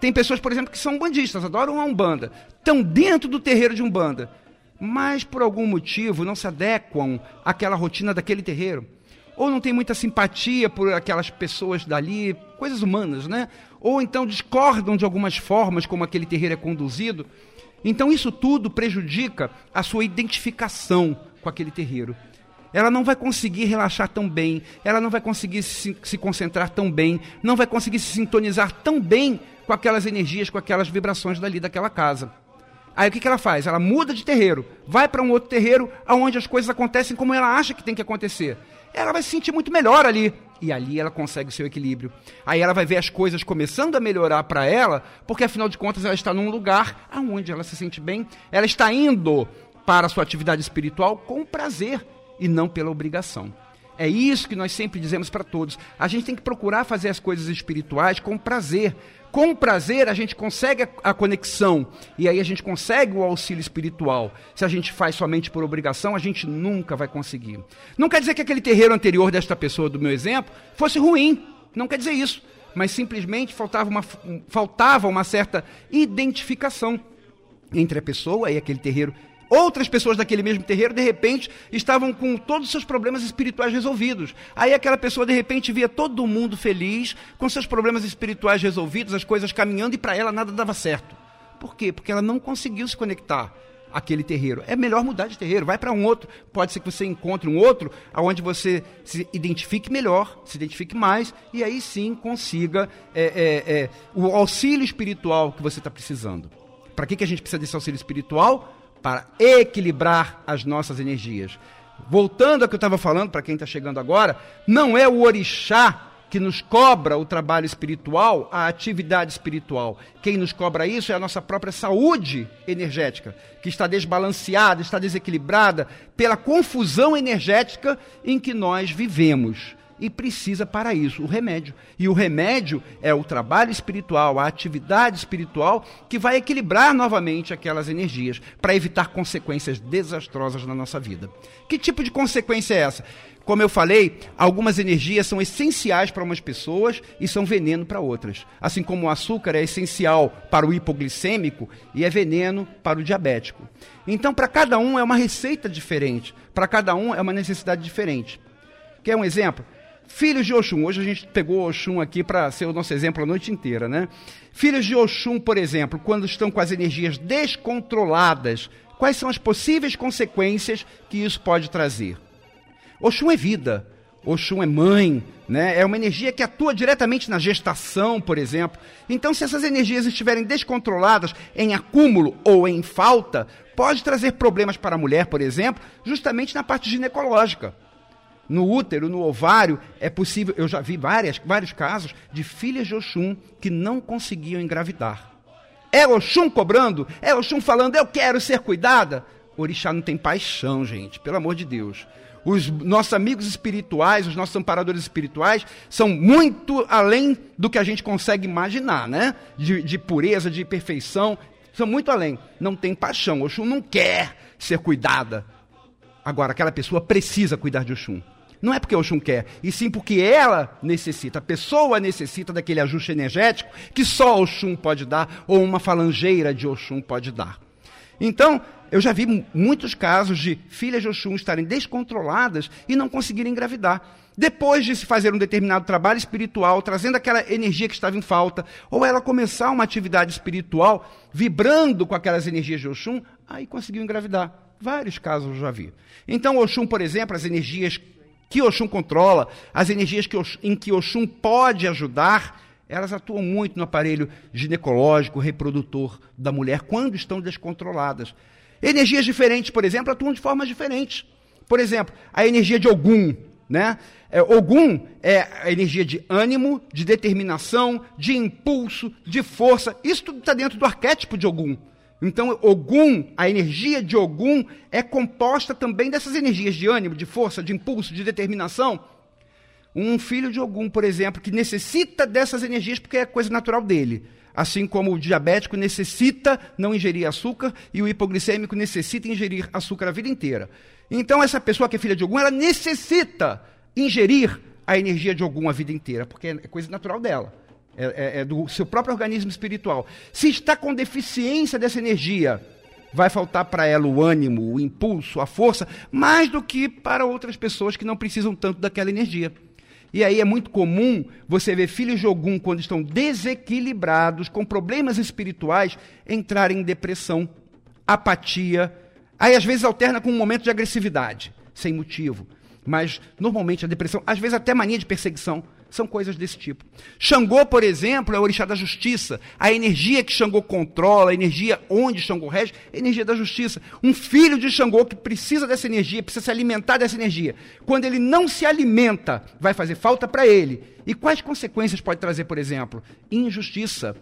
Tem pessoas, por exemplo, que são umbandistas, adoram a Umbanda, estão dentro do terreiro de Umbanda, mas por algum motivo não se adequam àquela rotina daquele terreiro. Ou não tem muita simpatia por aquelas pessoas dali, coisas humanas, né? Ou então discordam de algumas formas como aquele terreiro é conduzido. Então isso tudo prejudica a sua identificação com aquele terreiro. Ela não vai conseguir relaxar tão bem, ela não vai conseguir se, se concentrar tão bem, não vai conseguir se sintonizar tão bem com aquelas energias, com aquelas vibrações dali daquela casa. Aí o que, que ela faz? Ela muda de terreiro, vai para um outro terreiro onde as coisas acontecem como ela acha que tem que acontecer. Ela vai se sentir muito melhor ali, e ali ela consegue o seu equilíbrio. Aí ela vai ver as coisas começando a melhorar para ela, porque afinal de contas ela está num lugar onde ela se sente bem, ela está indo para a sua atividade espiritual com prazer, e não pela obrigação. É isso que nós sempre dizemos para todos. A gente tem que procurar fazer as coisas espirituais com prazer. Com prazer a gente consegue a conexão e aí a gente consegue o auxílio espiritual. Se a gente faz somente por obrigação, a gente nunca vai conseguir. Não quer dizer que aquele terreiro anterior desta pessoa, do meu exemplo, fosse ruim. Não quer dizer isso. Mas simplesmente faltava uma, faltava uma certa identificação entre a pessoa e aquele terreiro. Outras pessoas daquele mesmo terreiro, de repente, estavam com todos os seus problemas espirituais resolvidos. Aí aquela pessoa, de repente, via todo mundo feliz, com seus problemas espirituais resolvidos, as coisas caminhando, e para ela nada dava certo. Por quê? Porque ela não conseguiu se conectar àquele terreiro. É melhor mudar de terreiro, vai para um outro. Pode ser que você encontre um outro onde você se identifique melhor, se identifique mais, e aí sim consiga é, é, é, o auxílio espiritual que você está precisando. Para que, que a gente precisa desse auxílio espiritual? Para equilibrar as nossas energias. Voltando ao que eu estava falando, para quem está chegando agora, não é o orixá que nos cobra o trabalho espiritual, a atividade espiritual. Quem nos cobra isso é a nossa própria saúde energética, que está desbalanceada, está desequilibrada pela confusão energética em que nós vivemos. E precisa para isso o remédio. E o remédio é o trabalho espiritual, a atividade espiritual que vai equilibrar novamente aquelas energias para evitar consequências desastrosas na nossa vida. Que tipo de consequência é essa? Como eu falei, algumas energias são essenciais para umas pessoas e são veneno para outras. Assim como o açúcar é essencial para o hipoglicêmico e é veneno para o diabético. Então, para cada um é uma receita diferente, para cada um é uma necessidade diferente. Quer um exemplo? Filhos de Oxum, hoje a gente pegou Oxum aqui para ser o nosso exemplo a noite inteira, né? Filhos de Oxum, por exemplo, quando estão com as energias descontroladas, quais são as possíveis consequências que isso pode trazer? Oxum é vida, Oxum é mãe, né? É uma energia que atua diretamente na gestação, por exemplo. Então, se essas energias estiverem descontroladas em acúmulo ou em falta, pode trazer problemas para a mulher, por exemplo, justamente na parte ginecológica. No útero, no ovário, é possível... Eu já vi várias, vários casos de filhas de Oxum que não conseguiam engravidar. É Oxum cobrando? É Oxum falando, eu quero ser cuidada? O orixá não tem paixão, gente, pelo amor de Deus. Os nossos amigos espirituais, os nossos amparadores espirituais, são muito além do que a gente consegue imaginar, né? De, de pureza, de perfeição, são muito além. Não tem paixão, Oxum não quer ser cuidada. Agora, aquela pessoa precisa cuidar de Oxum. Não é porque Oxum quer, e sim porque ela necessita, a pessoa necessita daquele ajuste energético que só Oxum pode dar, ou uma falangeira de Oxum pode dar. Então, eu já vi muitos casos de filhas de Oxum estarem descontroladas e não conseguirem engravidar. Depois de se fazer um determinado trabalho espiritual, trazendo aquela energia que estava em falta, ou ela começar uma atividade espiritual, vibrando com aquelas energias de Oxum, aí conseguiu engravidar. Vários casos eu já vi. Então, Oxum, por exemplo, as energias que Oxum controla, as energias que Oxum, em que Oxum pode ajudar, elas atuam muito no aparelho ginecológico, reprodutor da mulher, quando estão descontroladas. Energias diferentes, por exemplo, atuam de formas diferentes. Por exemplo, a energia de Ogum, né? É, Ogum é a energia de ânimo, de determinação, de impulso, de força. Isso tudo está dentro do arquétipo de Ogum. Então, Ogum, a energia de Ogum, é composta também dessas energias de ânimo, de força, de impulso, de determinação. Um filho de Ogum, por exemplo, que necessita dessas energias porque é coisa natural dele. Assim como o diabético necessita não ingerir açúcar e o hipoglicêmico necessita ingerir açúcar a vida inteira. Então, essa pessoa que é filha de Ogum, ela necessita ingerir a energia de Ogum a vida inteira, porque é coisa natural dela. É, é, é do seu próprio organismo espiritual. Se está com deficiência dessa energia, vai faltar para ela o ânimo, o impulso, a força, mais do que para outras pessoas que não precisam tanto daquela energia. E aí é muito comum você ver filhos de Ogum, quando estão desequilibrados, com problemas espirituais, entrarem em depressão, apatia. Aí às vezes alterna com um momento de agressividade, sem motivo. Mas normalmente a depressão, às vezes até mania de perseguição, são coisas desse tipo. Xangô, por exemplo, é o orixá da justiça. A energia que Xangô controla, a energia onde Xangô rege, é a energia da justiça. Um filho de Xangô que precisa dessa energia, precisa se alimentar dessa energia. Quando ele não se alimenta, vai fazer falta para ele. E quais consequências pode trazer, por exemplo? Injustiça,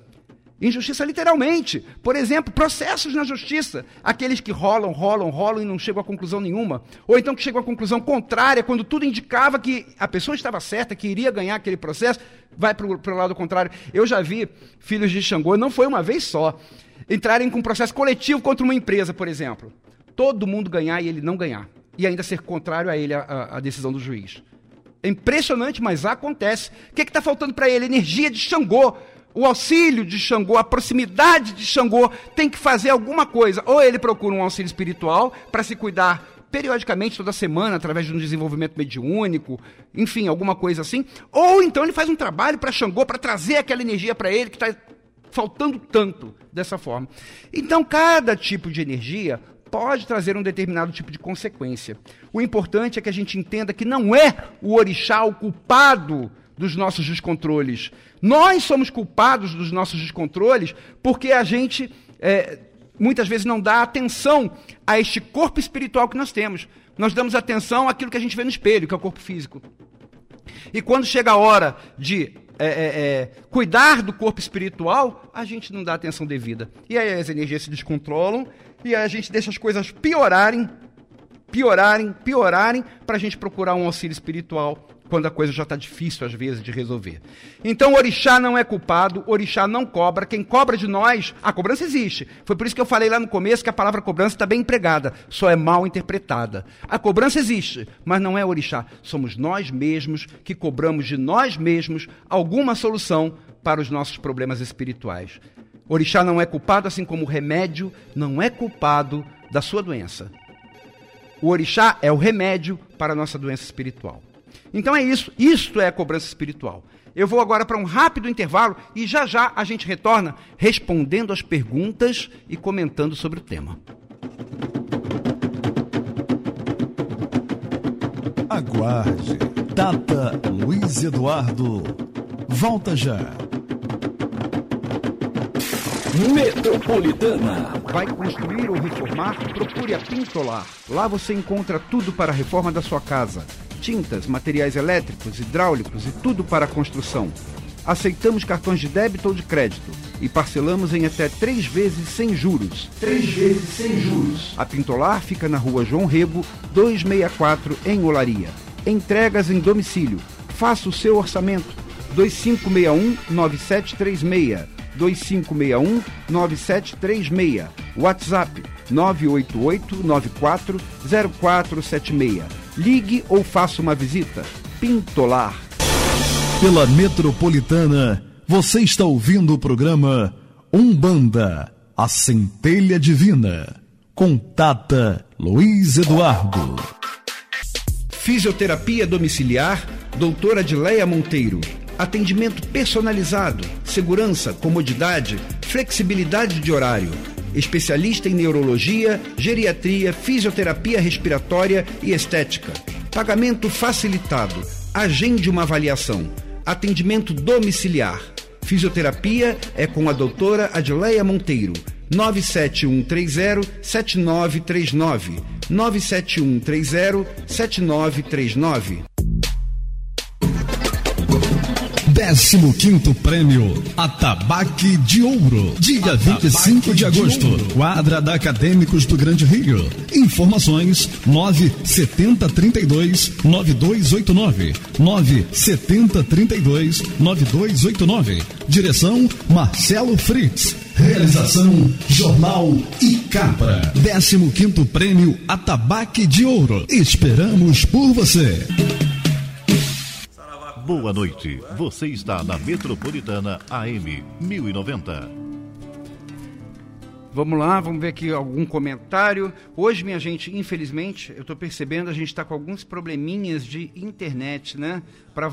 Injustiça literalmente. Por exemplo, processos na justiça. Aqueles que rolam, rolam, rolam e não chegam a conclusão nenhuma. Ou então que chegam a conclusão contrária, quando tudo indicava que a pessoa estava certa, que iria ganhar aquele processo, vai para o lado contrário. Eu já vi filhos de Xangô, não foi uma vez só, entrarem com um processo coletivo contra uma empresa, por exemplo. Todo mundo ganhar e ele não ganhar. E ainda ser contrário a ele a, a, a decisão do juiz. É impressionante, mas acontece. O que está faltando para ele? Energia de Xangô. O auxílio de Xangô, a proximidade de Xangô, tem que fazer alguma coisa. Ou ele procura um auxílio espiritual para se cuidar periodicamente, toda semana, através de um desenvolvimento mediúnico, enfim, alguma coisa assim. Ou então ele faz um trabalho para Xangô, para trazer aquela energia para ele que está faltando tanto dessa forma. Então, cada tipo de energia pode trazer um determinado tipo de consequência. O importante é que a gente entenda que não é o orixá o culpado dos nossos descontroles. Nós somos culpados dos nossos descontroles porque a gente, é, muitas vezes, não dá atenção a este corpo espiritual que nós temos. Nós damos atenção àquilo que a gente vê no espelho, que é o corpo físico. E quando chega a hora de é, é, é, cuidar do corpo espiritual, a gente não dá atenção devida. E aí as energias se descontrolam e aí a gente deixa as coisas piorarem, piorarem, piorarem, para a gente procurar um auxílio espiritual quando a coisa já está difícil, às vezes, de resolver. Então, o orixá não é culpado, o orixá não cobra. Quem cobra de nós, a cobrança existe. Foi por isso que eu falei lá no começo que a palavra cobrança está bem empregada, só é mal interpretada. A cobrança existe, mas não é orixá. Somos nós mesmos que cobramos de nós mesmos alguma solução para os nossos problemas espirituais. O orixá não é culpado, assim como o remédio não é culpado da sua doença. O orixá é o remédio para a nossa doença espiritual. Então é isso, isto é a cobrança espiritual. Eu vou agora para um rápido intervalo e já já a gente retorna respondendo as perguntas e comentando sobre o tema. Aguarde, Tata Luiz Eduardo, volta já. Metropolitana. Vai construir ou reformar? Procure a Pintolar. Lá você encontra tudo para a reforma da sua casa. Tintas, materiais elétricos, hidráulicos e tudo para a construção. Aceitamos cartões de débito ou de crédito e parcelamos em até três vezes sem juros. Três vezes sem juros. A Pintolar fica na rua João Rebo, duzentos e sessenta e quatro, em Olaria. Entregas em domicílio. Faça o seu orçamento. dois cinco seis um nove sete três seis. dois cinco seis um nove sete três seis. WhatsApp nove oito oito nove quatro zero quatro sete seis. Ligue ou faça uma visita. Pintolar. Pela Metropolitana, você está ouvindo o programa Umbanda, a Centelha Divina. Contata Luiz Eduardo. Fisioterapia domiciliar, doutora Adileia Monteiro. Atendimento personalizado, segurança, comodidade, flexibilidade de horário. Especialista em neurologia, geriatria, fisioterapia respiratória e estética. Pagamento facilitado. Agende uma avaliação. Atendimento domiciliar. Fisioterapia é com a doutora Adileia Monteiro. nove sete um três zero sete nove três nove. nove sete um três zero sete nove três nove. décimo quinto Prêmio Atabaque de Ouro, dia Atabaque vinte e cinco de agosto, de quadra da Acadêmicos do Grande Rio. Informações nove sete zero três dois nove dois oito nove, nove sete zero três dois nove dois oito nove. Direção Marcelo Fritz. Realização Jornal e Capra. décimo quinto Prêmio Atabaque de Ouro. Esperamos por você. Boa noite, você está na Metropolitana A M mil e noventa. Vamos lá, vamos ver aqui algum comentário. Hoje, minha gente, infelizmente, eu estou percebendo, a gente está com alguns probleminhas de internet, né? Pra,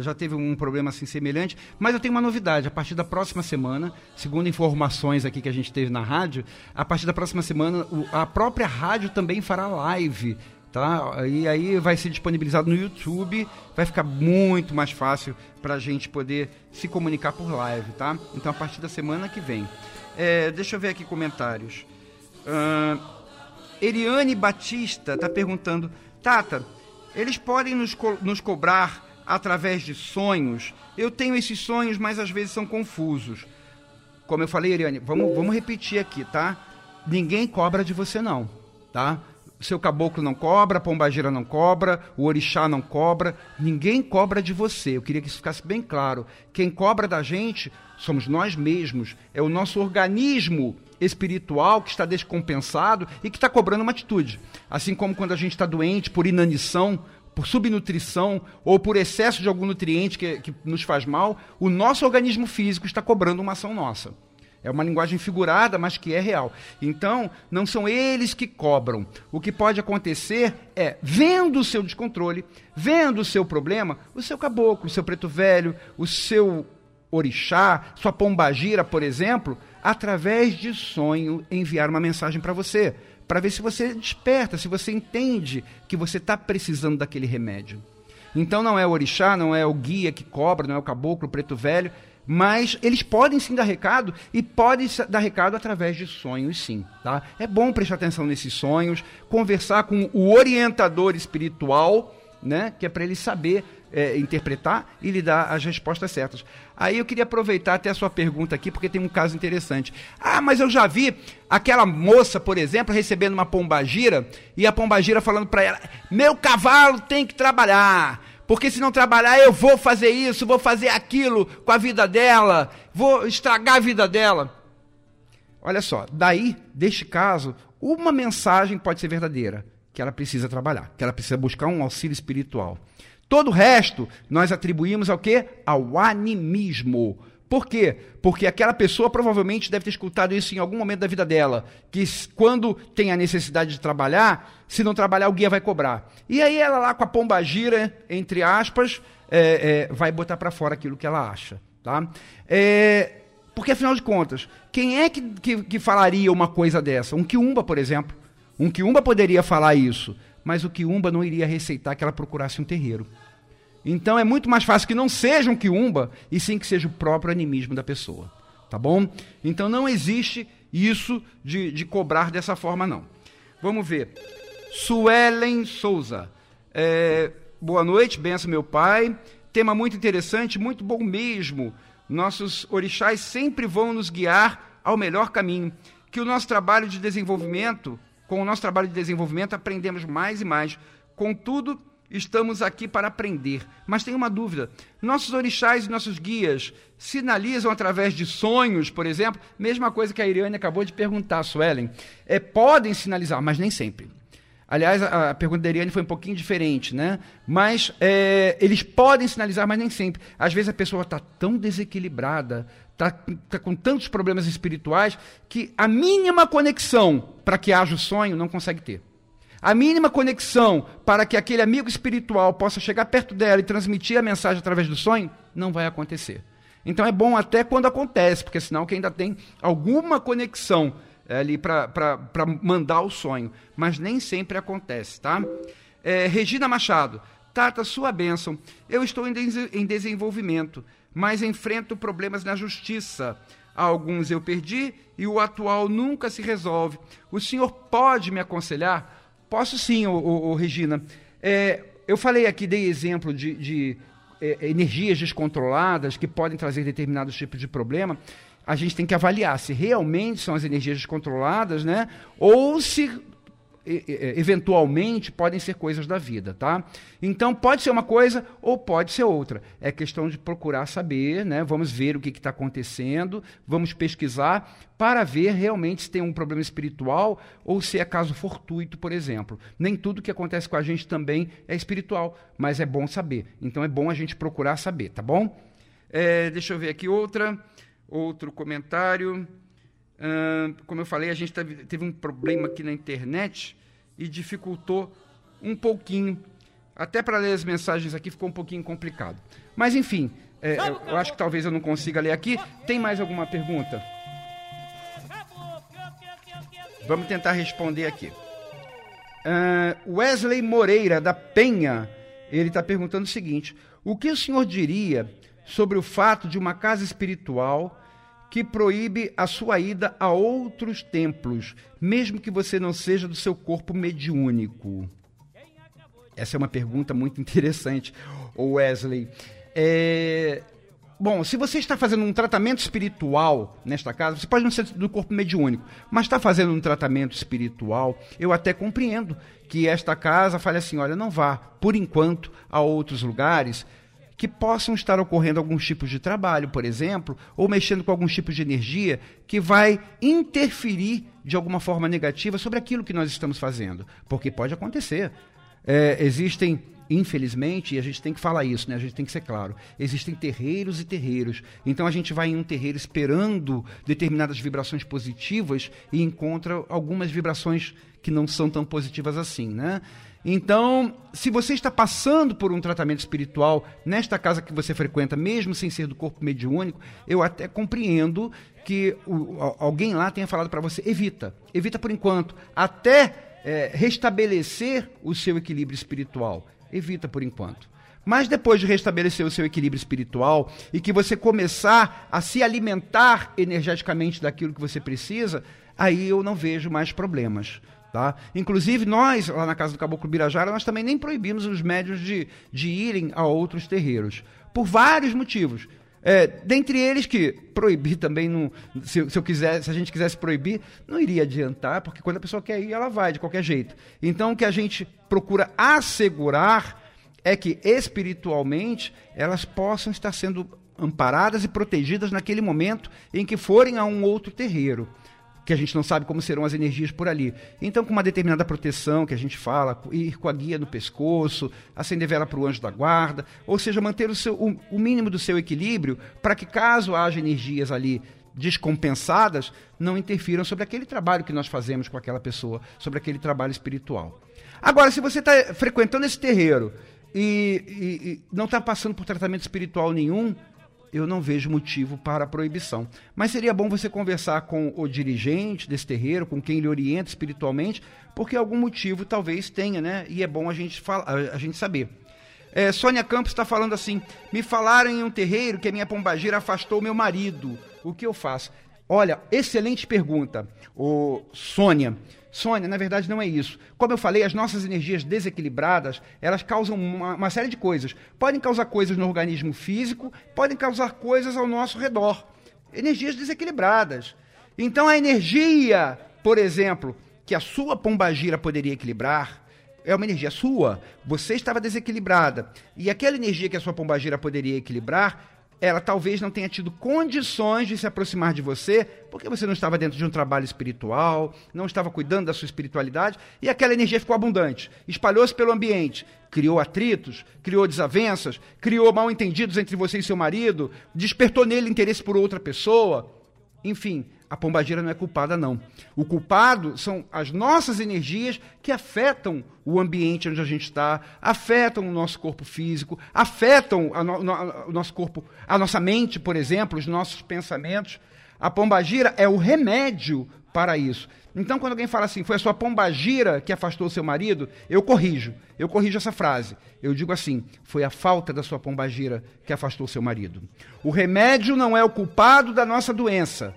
já teve um problema assim semelhante, mas eu tenho uma novidade. A partir da próxima semana, segundo informações aqui que a gente teve na rádio, a partir da próxima semana, a própria rádio também fará live. Tá? E aí vai ser disponibilizado no YouTube, vai ficar muito mais fácil para a gente poder se comunicar por live, tá? Então, a partir da semana que vem. É, deixa eu ver aqui comentários. Uh, Iriane Batista está perguntando, Tata, eles podem nos, co- nos cobrar através de sonhos? Eu tenho esses sonhos, mas às vezes são confusos. Como eu falei, Iriane, vamos, vamos repetir aqui, tá? Ninguém cobra de você não, tá? O seu caboclo não cobra, a pombagira não cobra, o orixá não cobra, ninguém cobra de você. Eu queria que isso ficasse bem claro. Quem cobra da gente somos nós mesmos, é o nosso organismo espiritual que está descompensado e que está cobrando uma atitude. Assim como quando a gente está doente por inanição, por subnutrição ou por excesso de algum nutriente que, que nos faz mal, o nosso organismo físico está cobrando uma ação nossa. É uma linguagem figurada, mas que é real. Então, não são eles que cobram. O que pode acontecer é, vendo o seu descontrole, vendo o seu problema, o seu caboclo, o seu preto velho, o seu orixá, sua pombagira, por exemplo, através de sonho, enviar uma mensagem para você, para ver se você desperta, se você entende que você está precisando daquele remédio. Então, não é o orixá, não é o guia que cobra, não é o caboclo, o preto velho, mas eles podem sim dar recado e podem dar recado através de sonhos sim, tá? É bom prestar atenção nesses sonhos, conversar com o orientador espiritual, né? Que é para ele saber é, interpretar e lhe dar as respostas certas. Aí eu queria aproveitar até a sua pergunta aqui, porque tem um caso interessante. Ah, mas eu já vi aquela moça, por exemplo, recebendo uma pombagira e a pombagira falando para ela, meu cavalo tem que trabalhar, porque se não trabalhar, eu vou fazer isso, vou fazer aquilo com a vida dela, vou estragar a vida dela. Olha só, daí, deste caso, uma mensagem pode ser verdadeira, que ela precisa trabalhar, que ela precisa buscar um auxílio espiritual. Todo o resto, nós atribuímos ao quê? Ao animismo. Por quê? Porque aquela pessoa provavelmente deve ter escutado isso em algum momento da vida dela, que quando tem a necessidade de trabalhar, se não trabalhar o guia vai cobrar. E aí ela lá com a pombagira, entre aspas, é, é, vai botar para fora aquilo que ela acha. Tá? É, porque afinal de contas, quem é que, que, que falaria uma coisa dessa? Um quiumba, por exemplo. Um quiumba poderia falar isso, mas o quiumba não iria receitar que ela procurasse um terreiro. Então é muito mais fácil que não seja um quiumba, e sim que seja o próprio animismo da pessoa, tá bom? Então não existe isso de, de cobrar dessa forma, não. Vamos ver. Suelen Souza. É, boa noite, benção meu pai. Tema muito interessante, muito bom mesmo. Nossos orixás sempre vão nos guiar ao melhor caminho. Que o nosso trabalho de desenvolvimento, com o nosso trabalho de desenvolvimento, aprendemos mais e mais. Contudo, estamos aqui para aprender, mas tem uma dúvida. Nossos orixás e nossos guias sinalizam através de sonhos, por exemplo, mesma coisa que a Iriane acabou de perguntar, Suelen. É, podem sinalizar, mas nem sempre. Aliás, a, a pergunta da Iriane foi um pouquinho diferente, né? Mas é, eles podem sinalizar, mas nem sempre. Às vezes a pessoa está tão desequilibrada, está tá com tantos problemas espirituais, que a mínima conexão para que haja o sonho não consegue ter. A mínima conexão para que aquele amigo espiritual possa chegar perto dela e transmitir a mensagem através do sonho, não vai acontecer. Então é bom até quando acontece, porque é sinal que ainda tem alguma conexão ali para mandar o sonho. Mas nem sempre acontece, tá? É, Regina Machado. Tata, sua bênção. Eu estou em, des em desenvolvimento, mas enfrento problemas na justiça. Alguns eu perdi e o atual nunca se resolve. O senhor pode me aconselhar? Posso sim, ô, ô, ô, Regina. É, eu falei aqui, dei exemplo de, de é, energias descontroladas que podem trazer determinados tipos de problema. A gente tem que avaliar se realmente são as energias descontroladas, né? Ou se, e, e, eventualmente, podem ser coisas da vida, tá? Então, pode ser uma coisa ou pode ser outra. É questão de procurar saber, né? Vamos ver o que está acontecendo, vamos pesquisar para ver realmente se tem um problema espiritual ou se é caso fortuito, por exemplo. Nem tudo que acontece com a gente também é espiritual, mas é bom saber. Então é bom a gente procurar saber, tá bom? É, deixa eu ver aqui outra, outro comentário. Uh, como eu falei, a gente teve um problema aqui na internet e dificultou um pouquinho. Até para ler as mensagens aqui ficou um pouquinho complicado. Mas enfim, é, eu, eu acho que talvez eu não consiga ler aqui. Tem mais alguma pergunta? Vamos tentar responder aqui. Uh, Wesley Moreira, da Penha, ele está perguntando o seguinte. O que o senhor diria sobre o fato de uma casa espiritual que proíbe a sua ida a outros templos, mesmo que você não seja do seu corpo mediúnico? Essa é uma pergunta muito interessante, Wesley. É, Bom, se você está fazendo um tratamento espiritual nesta casa, você pode não ser do corpo mediúnico, mas está fazendo um tratamento espiritual, eu até compreendo que esta casa fale assim, olha, não vá, por enquanto, a outros lugares que possam estar ocorrendo alguns tipos de trabalho, por exemplo, ou mexendo com alguns tipos de energia que vai interferir de alguma forma negativa sobre aquilo que nós estamos fazendo, porque pode acontecer. É, existem... Infelizmente, e a gente tem que falar isso, né? A gente tem que ser claro, existem terreiros e terreiros. Então a gente vai em um terreiro esperando determinadas vibrações positivas e encontra algumas vibrações que não são tão positivas assim, né? Então, se você está passando por um tratamento espiritual nesta casa que você frequenta, mesmo sem ser do corpo mediúnico, eu até compreendo que o, alguém lá tenha falado para você, evita, evita por enquanto, até é, restabelecer o seu equilíbrio espiritual. Evita por enquanto. Mas depois de restabelecer o seu equilíbrio espiritual e que você começar a se alimentar energeticamente daquilo que você precisa, aí eu não vejo mais problemas. Tá? Inclusive nós, lá na Casa do Caboclo Biraçara, nós também nem proibimos os médiuns de, de irem a outros terreiros. Por vários motivos. É, dentre eles que proibir também, não, se, se, eu quiser, se a gente quisesse proibir, não iria adiantar, porque quando a pessoa quer ir, ela vai de qualquer jeito. Então o que a gente procura assegurar é que espiritualmente elas possam estar sendo amparadas e protegidas naquele momento em que forem a um outro terreiro, que a gente não sabe como serão as energias por ali. Então, com uma determinada proteção que a gente fala, ir com a guia no pescoço, acender vela para o anjo da guarda, ou seja, manter o, seu, o, o mínimo do seu equilíbrio para que, caso haja energias ali descompensadas, não interfiram sobre aquele trabalho que nós fazemos com aquela pessoa, sobre aquele trabalho espiritual. Agora, se você está frequentando esse terreiro e, e, e não está passando por tratamento espiritual nenhum, eu não vejo motivo para a proibição. Mas seria bom você conversar com o dirigente desse terreiro, com quem ele orienta espiritualmente, porque algum motivo talvez tenha, né? E é bom a gente, fala, a gente saber. É, Sônia Campos está falando assim, me falaram em um terreiro que a minha pombagira afastou meu marido. O que eu faço? Olha, excelente pergunta, ô, Sônia. Sônia, na verdade não é isso. Como eu falei, as nossas energias desequilibradas, elas causam uma, uma série de coisas. Podem causar coisas no organismo físico, podem causar coisas ao nosso redor. Energias desequilibradas. Então a energia, por exemplo, que a sua pombagira poderia equilibrar, é uma energia sua. Você estava desequilibrada. E aquela energia que a sua pombagira poderia equilibrar, ela talvez não tenha tido condições de se aproximar de você, porque você não estava dentro de um trabalho espiritual, não estava cuidando da sua espiritualidade, e aquela energia ficou abundante, espalhou-se pelo ambiente, criou atritos, criou desavenças, criou mal-entendidos entre você e seu marido, despertou nele interesse por outra pessoa, enfim, a pombagira não é culpada não. O culpado são as nossas energias que afetam o ambiente onde a gente está, afetam o nosso corpo físico, afetam a no, no, o nosso corpo, a nossa mente, por exemplo, os nossos pensamentos. A pombagira é o remédio para isso. Então, quando alguém fala assim, foi a sua pombagira que afastou o seu marido, eu corrijo, eu corrijo essa frase. Eu digo assim, foi a falta da sua pombagira que afastou o seu marido. O remédio não é o culpado da nossa doença.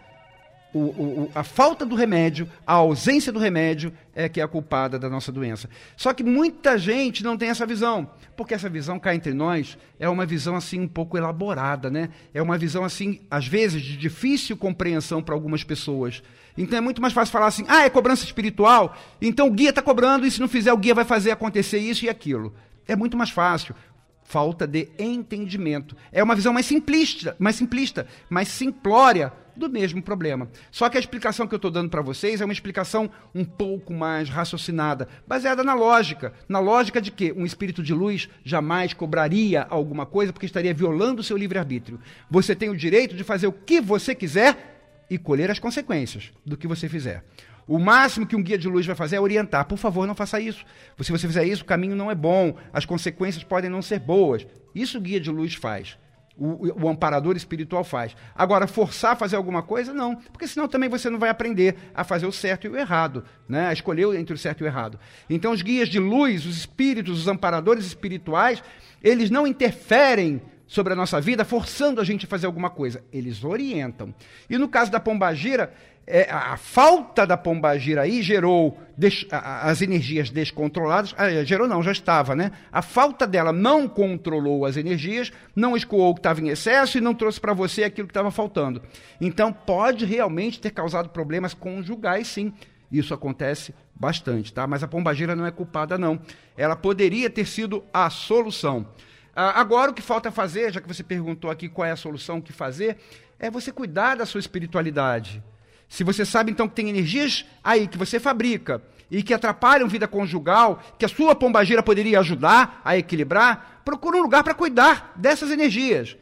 O, o, a falta do remédio, a ausência do remédio é que é a culpada da nossa doença. Só que muita gente não tem essa visão, porque essa visão cá entre nós é uma visão assim um pouco elaborada, né? É uma visão assim, às vezes, de difícil compreensão para algumas pessoas. Então é muito mais fácil falar assim, ah, é cobrança espiritual? Então o guia está cobrando e se não fizer o guia vai fazer acontecer isso e aquilo. É muito mais fácil. Falta de entendimento. É uma visão mais simplista, mais simplista, mais simplória do mesmo problema. Só que a explicação que eu estou dando para vocês é uma explicação um pouco mais raciocinada, baseada na lógica. Na lógica de que um espírito de luz jamais cobraria alguma coisa porque estaria violando o seu livre-arbítrio. Você tem o direito de fazer o que você quiser e colher as consequências do que você fizer. O máximo que um guia de luz vai fazer é orientar. Por favor, não faça isso. Se você fizer isso, o caminho não é bom. As consequências podem não ser boas. Isso o guia de luz faz. O, o amparador espiritual faz. Agora, forçar a fazer alguma coisa, não. Porque senão também você não vai aprender a fazer o certo e o errado, né? A escolher entre o certo e o errado. Então, os guias de luz, os espíritos, os amparadores espirituais, eles não interferem sobre a nossa vida, forçando a gente a fazer alguma coisa. Eles orientam. E no caso da Pombagira, é, a falta da Pombagira aí gerou des, a, as energias descontroladas. Ah, gerou não, já estava, né? A falta dela não controlou as energias, não escoou o que estava em excesso e não trouxe para você aquilo que estava faltando. Então, pode realmente ter causado problemas conjugais, sim. Isso acontece bastante, tá? Mas a Pombagira não é culpada, não. Ela poderia ter sido a solução. Ah, agora, o que falta fazer, já que você perguntou aqui qual é a solução, o que fazer, é você cuidar da sua espiritualidade. Se você sabe, então, que tem energias aí que você fabrica e que atrapalham vida conjugal, que a sua Pombagira poderia ajudar a equilibrar, procura um lugar para cuidar dessas energias.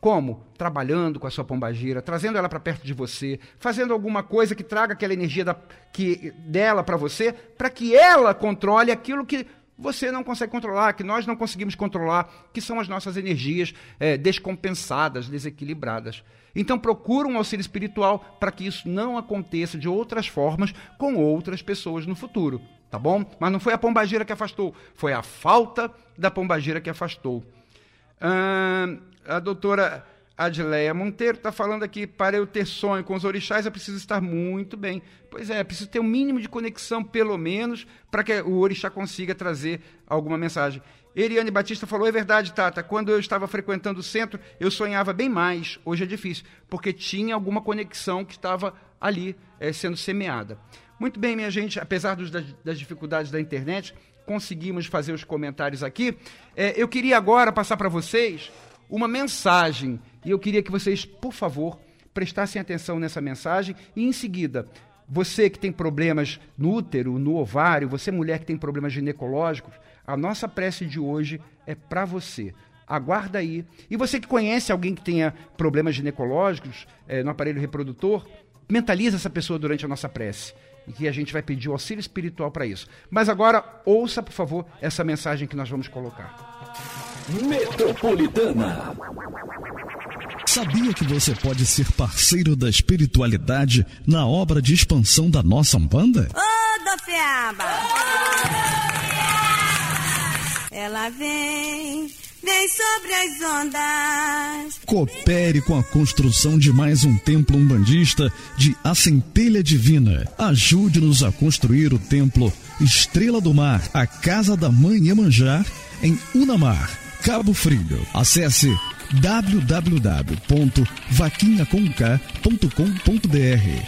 Como? Trabalhando com a sua Pombagira, trazendo ela para perto de você, fazendo alguma coisa que traga aquela energia da, que, dela para você, para que ela controle aquilo que você não consegue controlar, que nós não conseguimos controlar, que são as nossas energias é, descompensadas, desequilibradas. Então procura um auxílio espiritual para que isso não aconteça de outras formas com outras pessoas no futuro, tá bom? Mas não foi a Pombagira que afastou, foi a falta da Pombagira que afastou. Hum, a doutora Adileia Monteiro está falando aqui, para eu ter sonho com os orixás, eu preciso estar muito bem. Pois é, preciso ter um mínimo de conexão, pelo menos, para que o orixá consiga trazer alguma mensagem. Iriane Batista falou, é verdade, Tata, quando eu estava frequentando o centro, eu sonhava bem mais, hoje é difícil, porque tinha alguma conexão que estava ali é, sendo semeada. Muito bem, minha gente, apesar dos, das, das dificuldades da internet, conseguimos fazer os comentários aqui. É, eu queria agora passar para vocês uma mensagem, e eu queria que vocês, por favor, prestassem atenção nessa mensagem, e em seguida, você que tem problemas no útero, no ovário, você mulher que tem problemas ginecológicos, a nossa prece de hoje é para você. Aguarda aí. E você que conhece alguém que tenha problemas ginecológicos é, no aparelho reprodutor, mentaliza essa pessoa durante a nossa prece. E que a gente vai pedir o auxílio espiritual para isso. Mas agora, ouça, por favor, essa mensagem que nós vamos colocar. Metropolitana. Sabia que você pode ser parceiro da espiritualidade na obra de expansão da nossa Umbanda? Ô, Dofiaba! Ela vem, vem sobre as ondas. Coopere com a construção de mais um templo umbandista de A Centelha Divina. Ajude-nos a construir o templo Estrela do Mar, a Casa da Mãe Iemanjá, em Unamar, Cabo Frio. Acesse w w w ponto vaquinha com k ponto com ponto b r.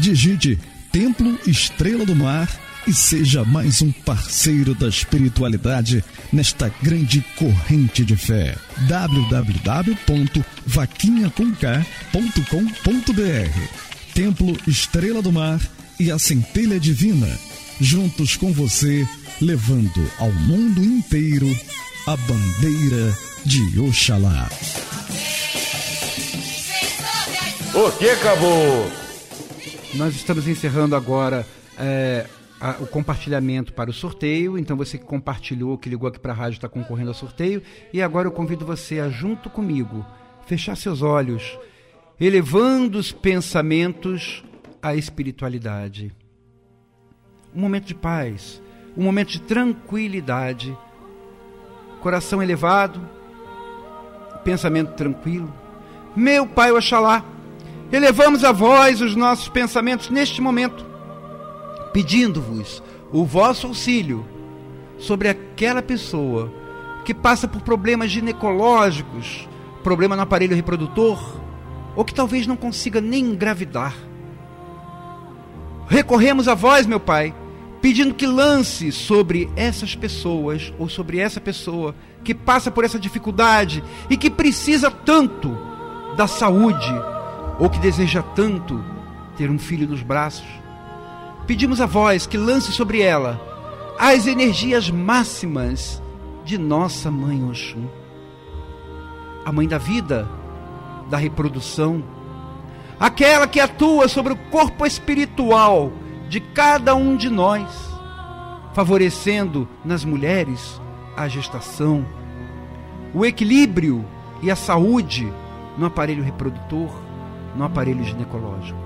Digite Templo Estrela do Mar e seja mais um parceiro da espiritualidade nesta grande corrente de fé. w w w ponto vaquinha com k ponto com ponto b r. Templo Estrela do Mar e a Centelha Divina, juntos com você, levando ao mundo inteiro a bandeira de Oxalá. O que acabou? Nós estamos encerrando agora é, a, o compartilhamento para o sorteio. Então você que compartilhou, que ligou aqui para a rádio, está concorrendo ao sorteio. E agora eu convido você a, junto comigo, fechar seus olhos, elevando os pensamentos à espiritualidade. Um momento de paz, um momento de tranquilidade. Coração elevado, pensamento tranquilo. Meu Pai Oxalá, elevamos a vós os nossos pensamentos neste momento, pedindo-vos o vosso auxílio sobre aquela pessoa que passa por problemas ginecológicos, problema no aparelho reprodutor, ou que talvez não consiga nem engravidar. Recorremos a vós, meu Pai, pedindo que lance sobre essas pessoas, ou sobre essa pessoa que passa por essa dificuldade e que precisa tanto da saúde, ou que deseja tanto ter um filho nos braços. Pedimos a vós que lance sobre ela as energias máximas de nossa Mãe Oxum, a Mãe da vida, da reprodução, aquela que atua sobre o corpo espiritual de cada um de nós, favorecendo nas mulheres a gestação, o equilíbrio e a saúde no aparelho reprodutor, no aparelho ginecológico.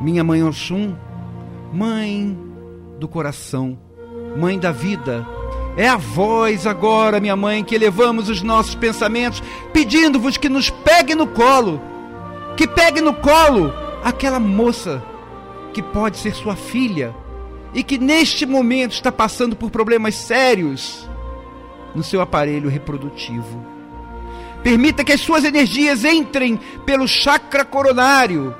Minha Mãe Oxum, Mãe do coração, Mãe da vida, É a voz agora, minha mãe, que elevamos os nossos pensamentos, pedindo-vos que nos pegue no colo, que pegue no colo aquela moça que pode ser sua filha e que neste momento está passando por problemas sérios no seu aparelho reprodutivo. Permita que as suas energias entrem pelo chakra coronário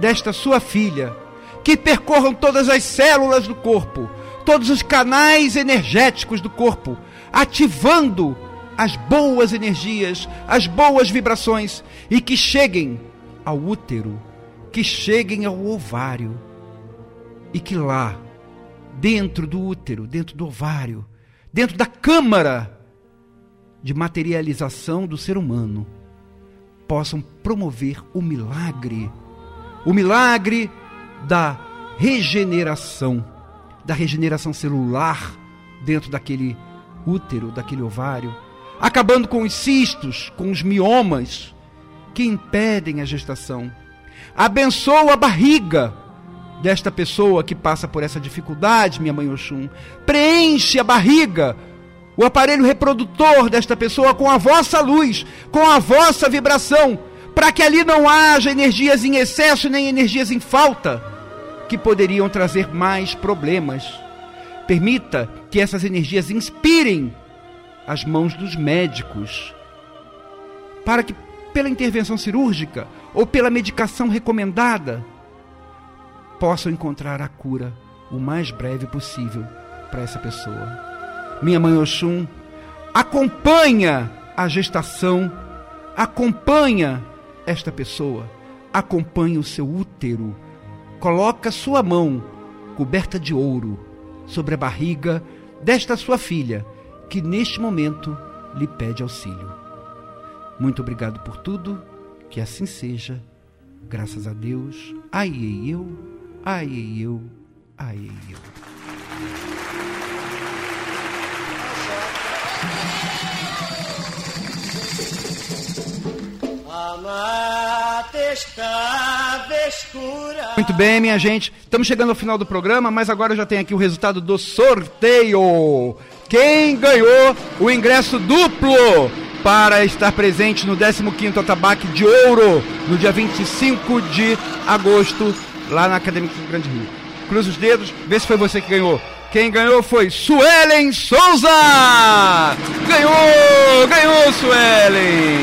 desta sua filha, que percorram todas as células do corpo, todos os canais energéticos do corpo, ativando as boas energias, as boas vibrações, e que cheguem ao útero, que cheguem ao ovário, e que lá, dentro do útero, dentro do ovário, dentro da câmara de materialização do ser humano, possam promover o milagre, o milagre da regeneração, da regeneração celular dentro daquele útero, daquele ovário, acabando com os cistos, com os miomas que impedem a gestação. Abençoa a barriga desta pessoa que passa por essa dificuldade, minha mãe Oxum. Preenche a barriga, o aparelho reprodutor desta pessoa com a vossa luz, com a vossa vibração, para que ali não haja energias em excesso nem energias em falta, que poderiam trazer mais problemas. Permita que essas energias inspirem as mãos dos médicos, para que pela intervenção cirúrgica ou pela medicação recomendada possam encontrar a cura o mais breve possível para essa pessoa. Minha mãe Oxum, acompanha a gestação, acompanha esta pessoa, acompanha o seu útero, coloca sua mão coberta de ouro sobre a barriga desta sua filha, que neste momento lhe pede auxílio. Muito obrigado por tudo, que assim seja, graças a Deus, ai ei eu, ai ei eu, ai ei eu. Amar. Muito bem, minha gente, estamos chegando ao final do programa, mas agora já tem aqui o resultado do sorteio. Quem ganhou o ingresso duplo para estar presente no décimo quinto Atabaque de Ouro, no dia vinte e cinco de agosto, lá na Acadêmicos do Grande Rio. Cruza os dedos, vê se foi você que ganhou. Quem ganhou foi Suelen Souza! Ganhou, ganhou, Suelen!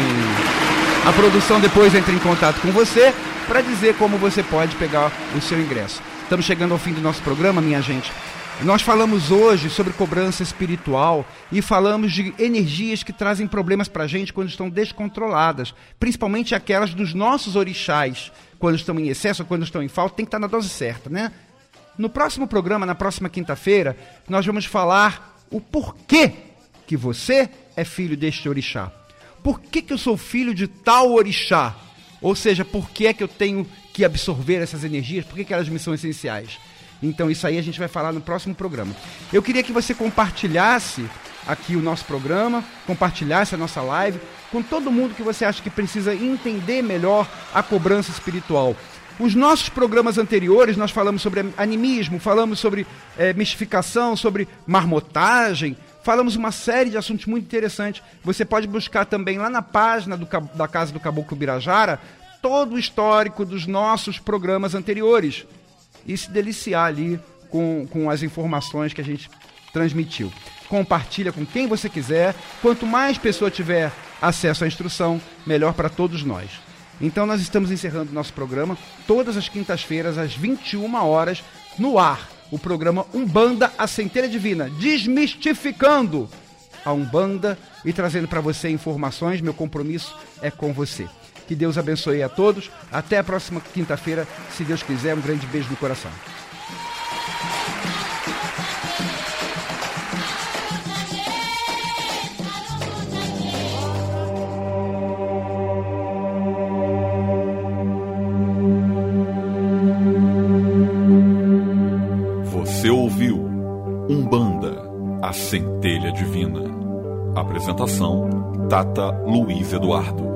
A produção depois entra em contato com você para dizer como você pode pegar o seu ingresso. Estamos chegando ao fim do nosso programa, minha gente. Nós falamos hoje sobre cobrança espiritual e falamos de energias que trazem problemas para a gente quando estão descontroladas, principalmente aquelas dos nossos orixás, quando estão em excesso, quando estão em falta, tem que estar na dose certa, né? No próximo programa, na próxima quinta-feira, nós vamos falar o porquê que você é filho deste orixá. Por que que eu sou filho de tal orixá? Ou seja, por que é que eu tenho que absorver essas energias? Por que que elas me são essenciais? Então isso aí a gente vai falar no próximo programa. Eu queria que você compartilhasse aqui o nosso programa, compartilhasse a nossa live com todo mundo que você acha que precisa entender melhor a cobrança espiritual. Os nossos programas anteriores, nós falamos sobre animismo, falamos sobre é, mistificação, sobre marmotagem. Falamos uma série de assuntos muito interessantes. Você pode buscar também lá na página do, da Casa do Caboclo Biraçara todo o histórico dos nossos programas anteriores e se deliciar ali com, com as informações que a gente transmitiu. Compartilha com quem você quiser. Quanto mais pessoa tiver acesso à instrução, melhor para todos nós. Então nós estamos encerrando nosso programa todas as quintas-feiras às vinte e uma horas no ar. O programa Umbanda, a Centelha Divina, desmistificando a Umbanda e trazendo para você informações. Meu compromisso é com você. Que Deus abençoe a todos. Até a próxima quinta-feira, se Deus quiser. Um grande beijo no coração. Ouviu Umbanda, a Centelha Divina. Apresentação: Tata Luiz Eduardo.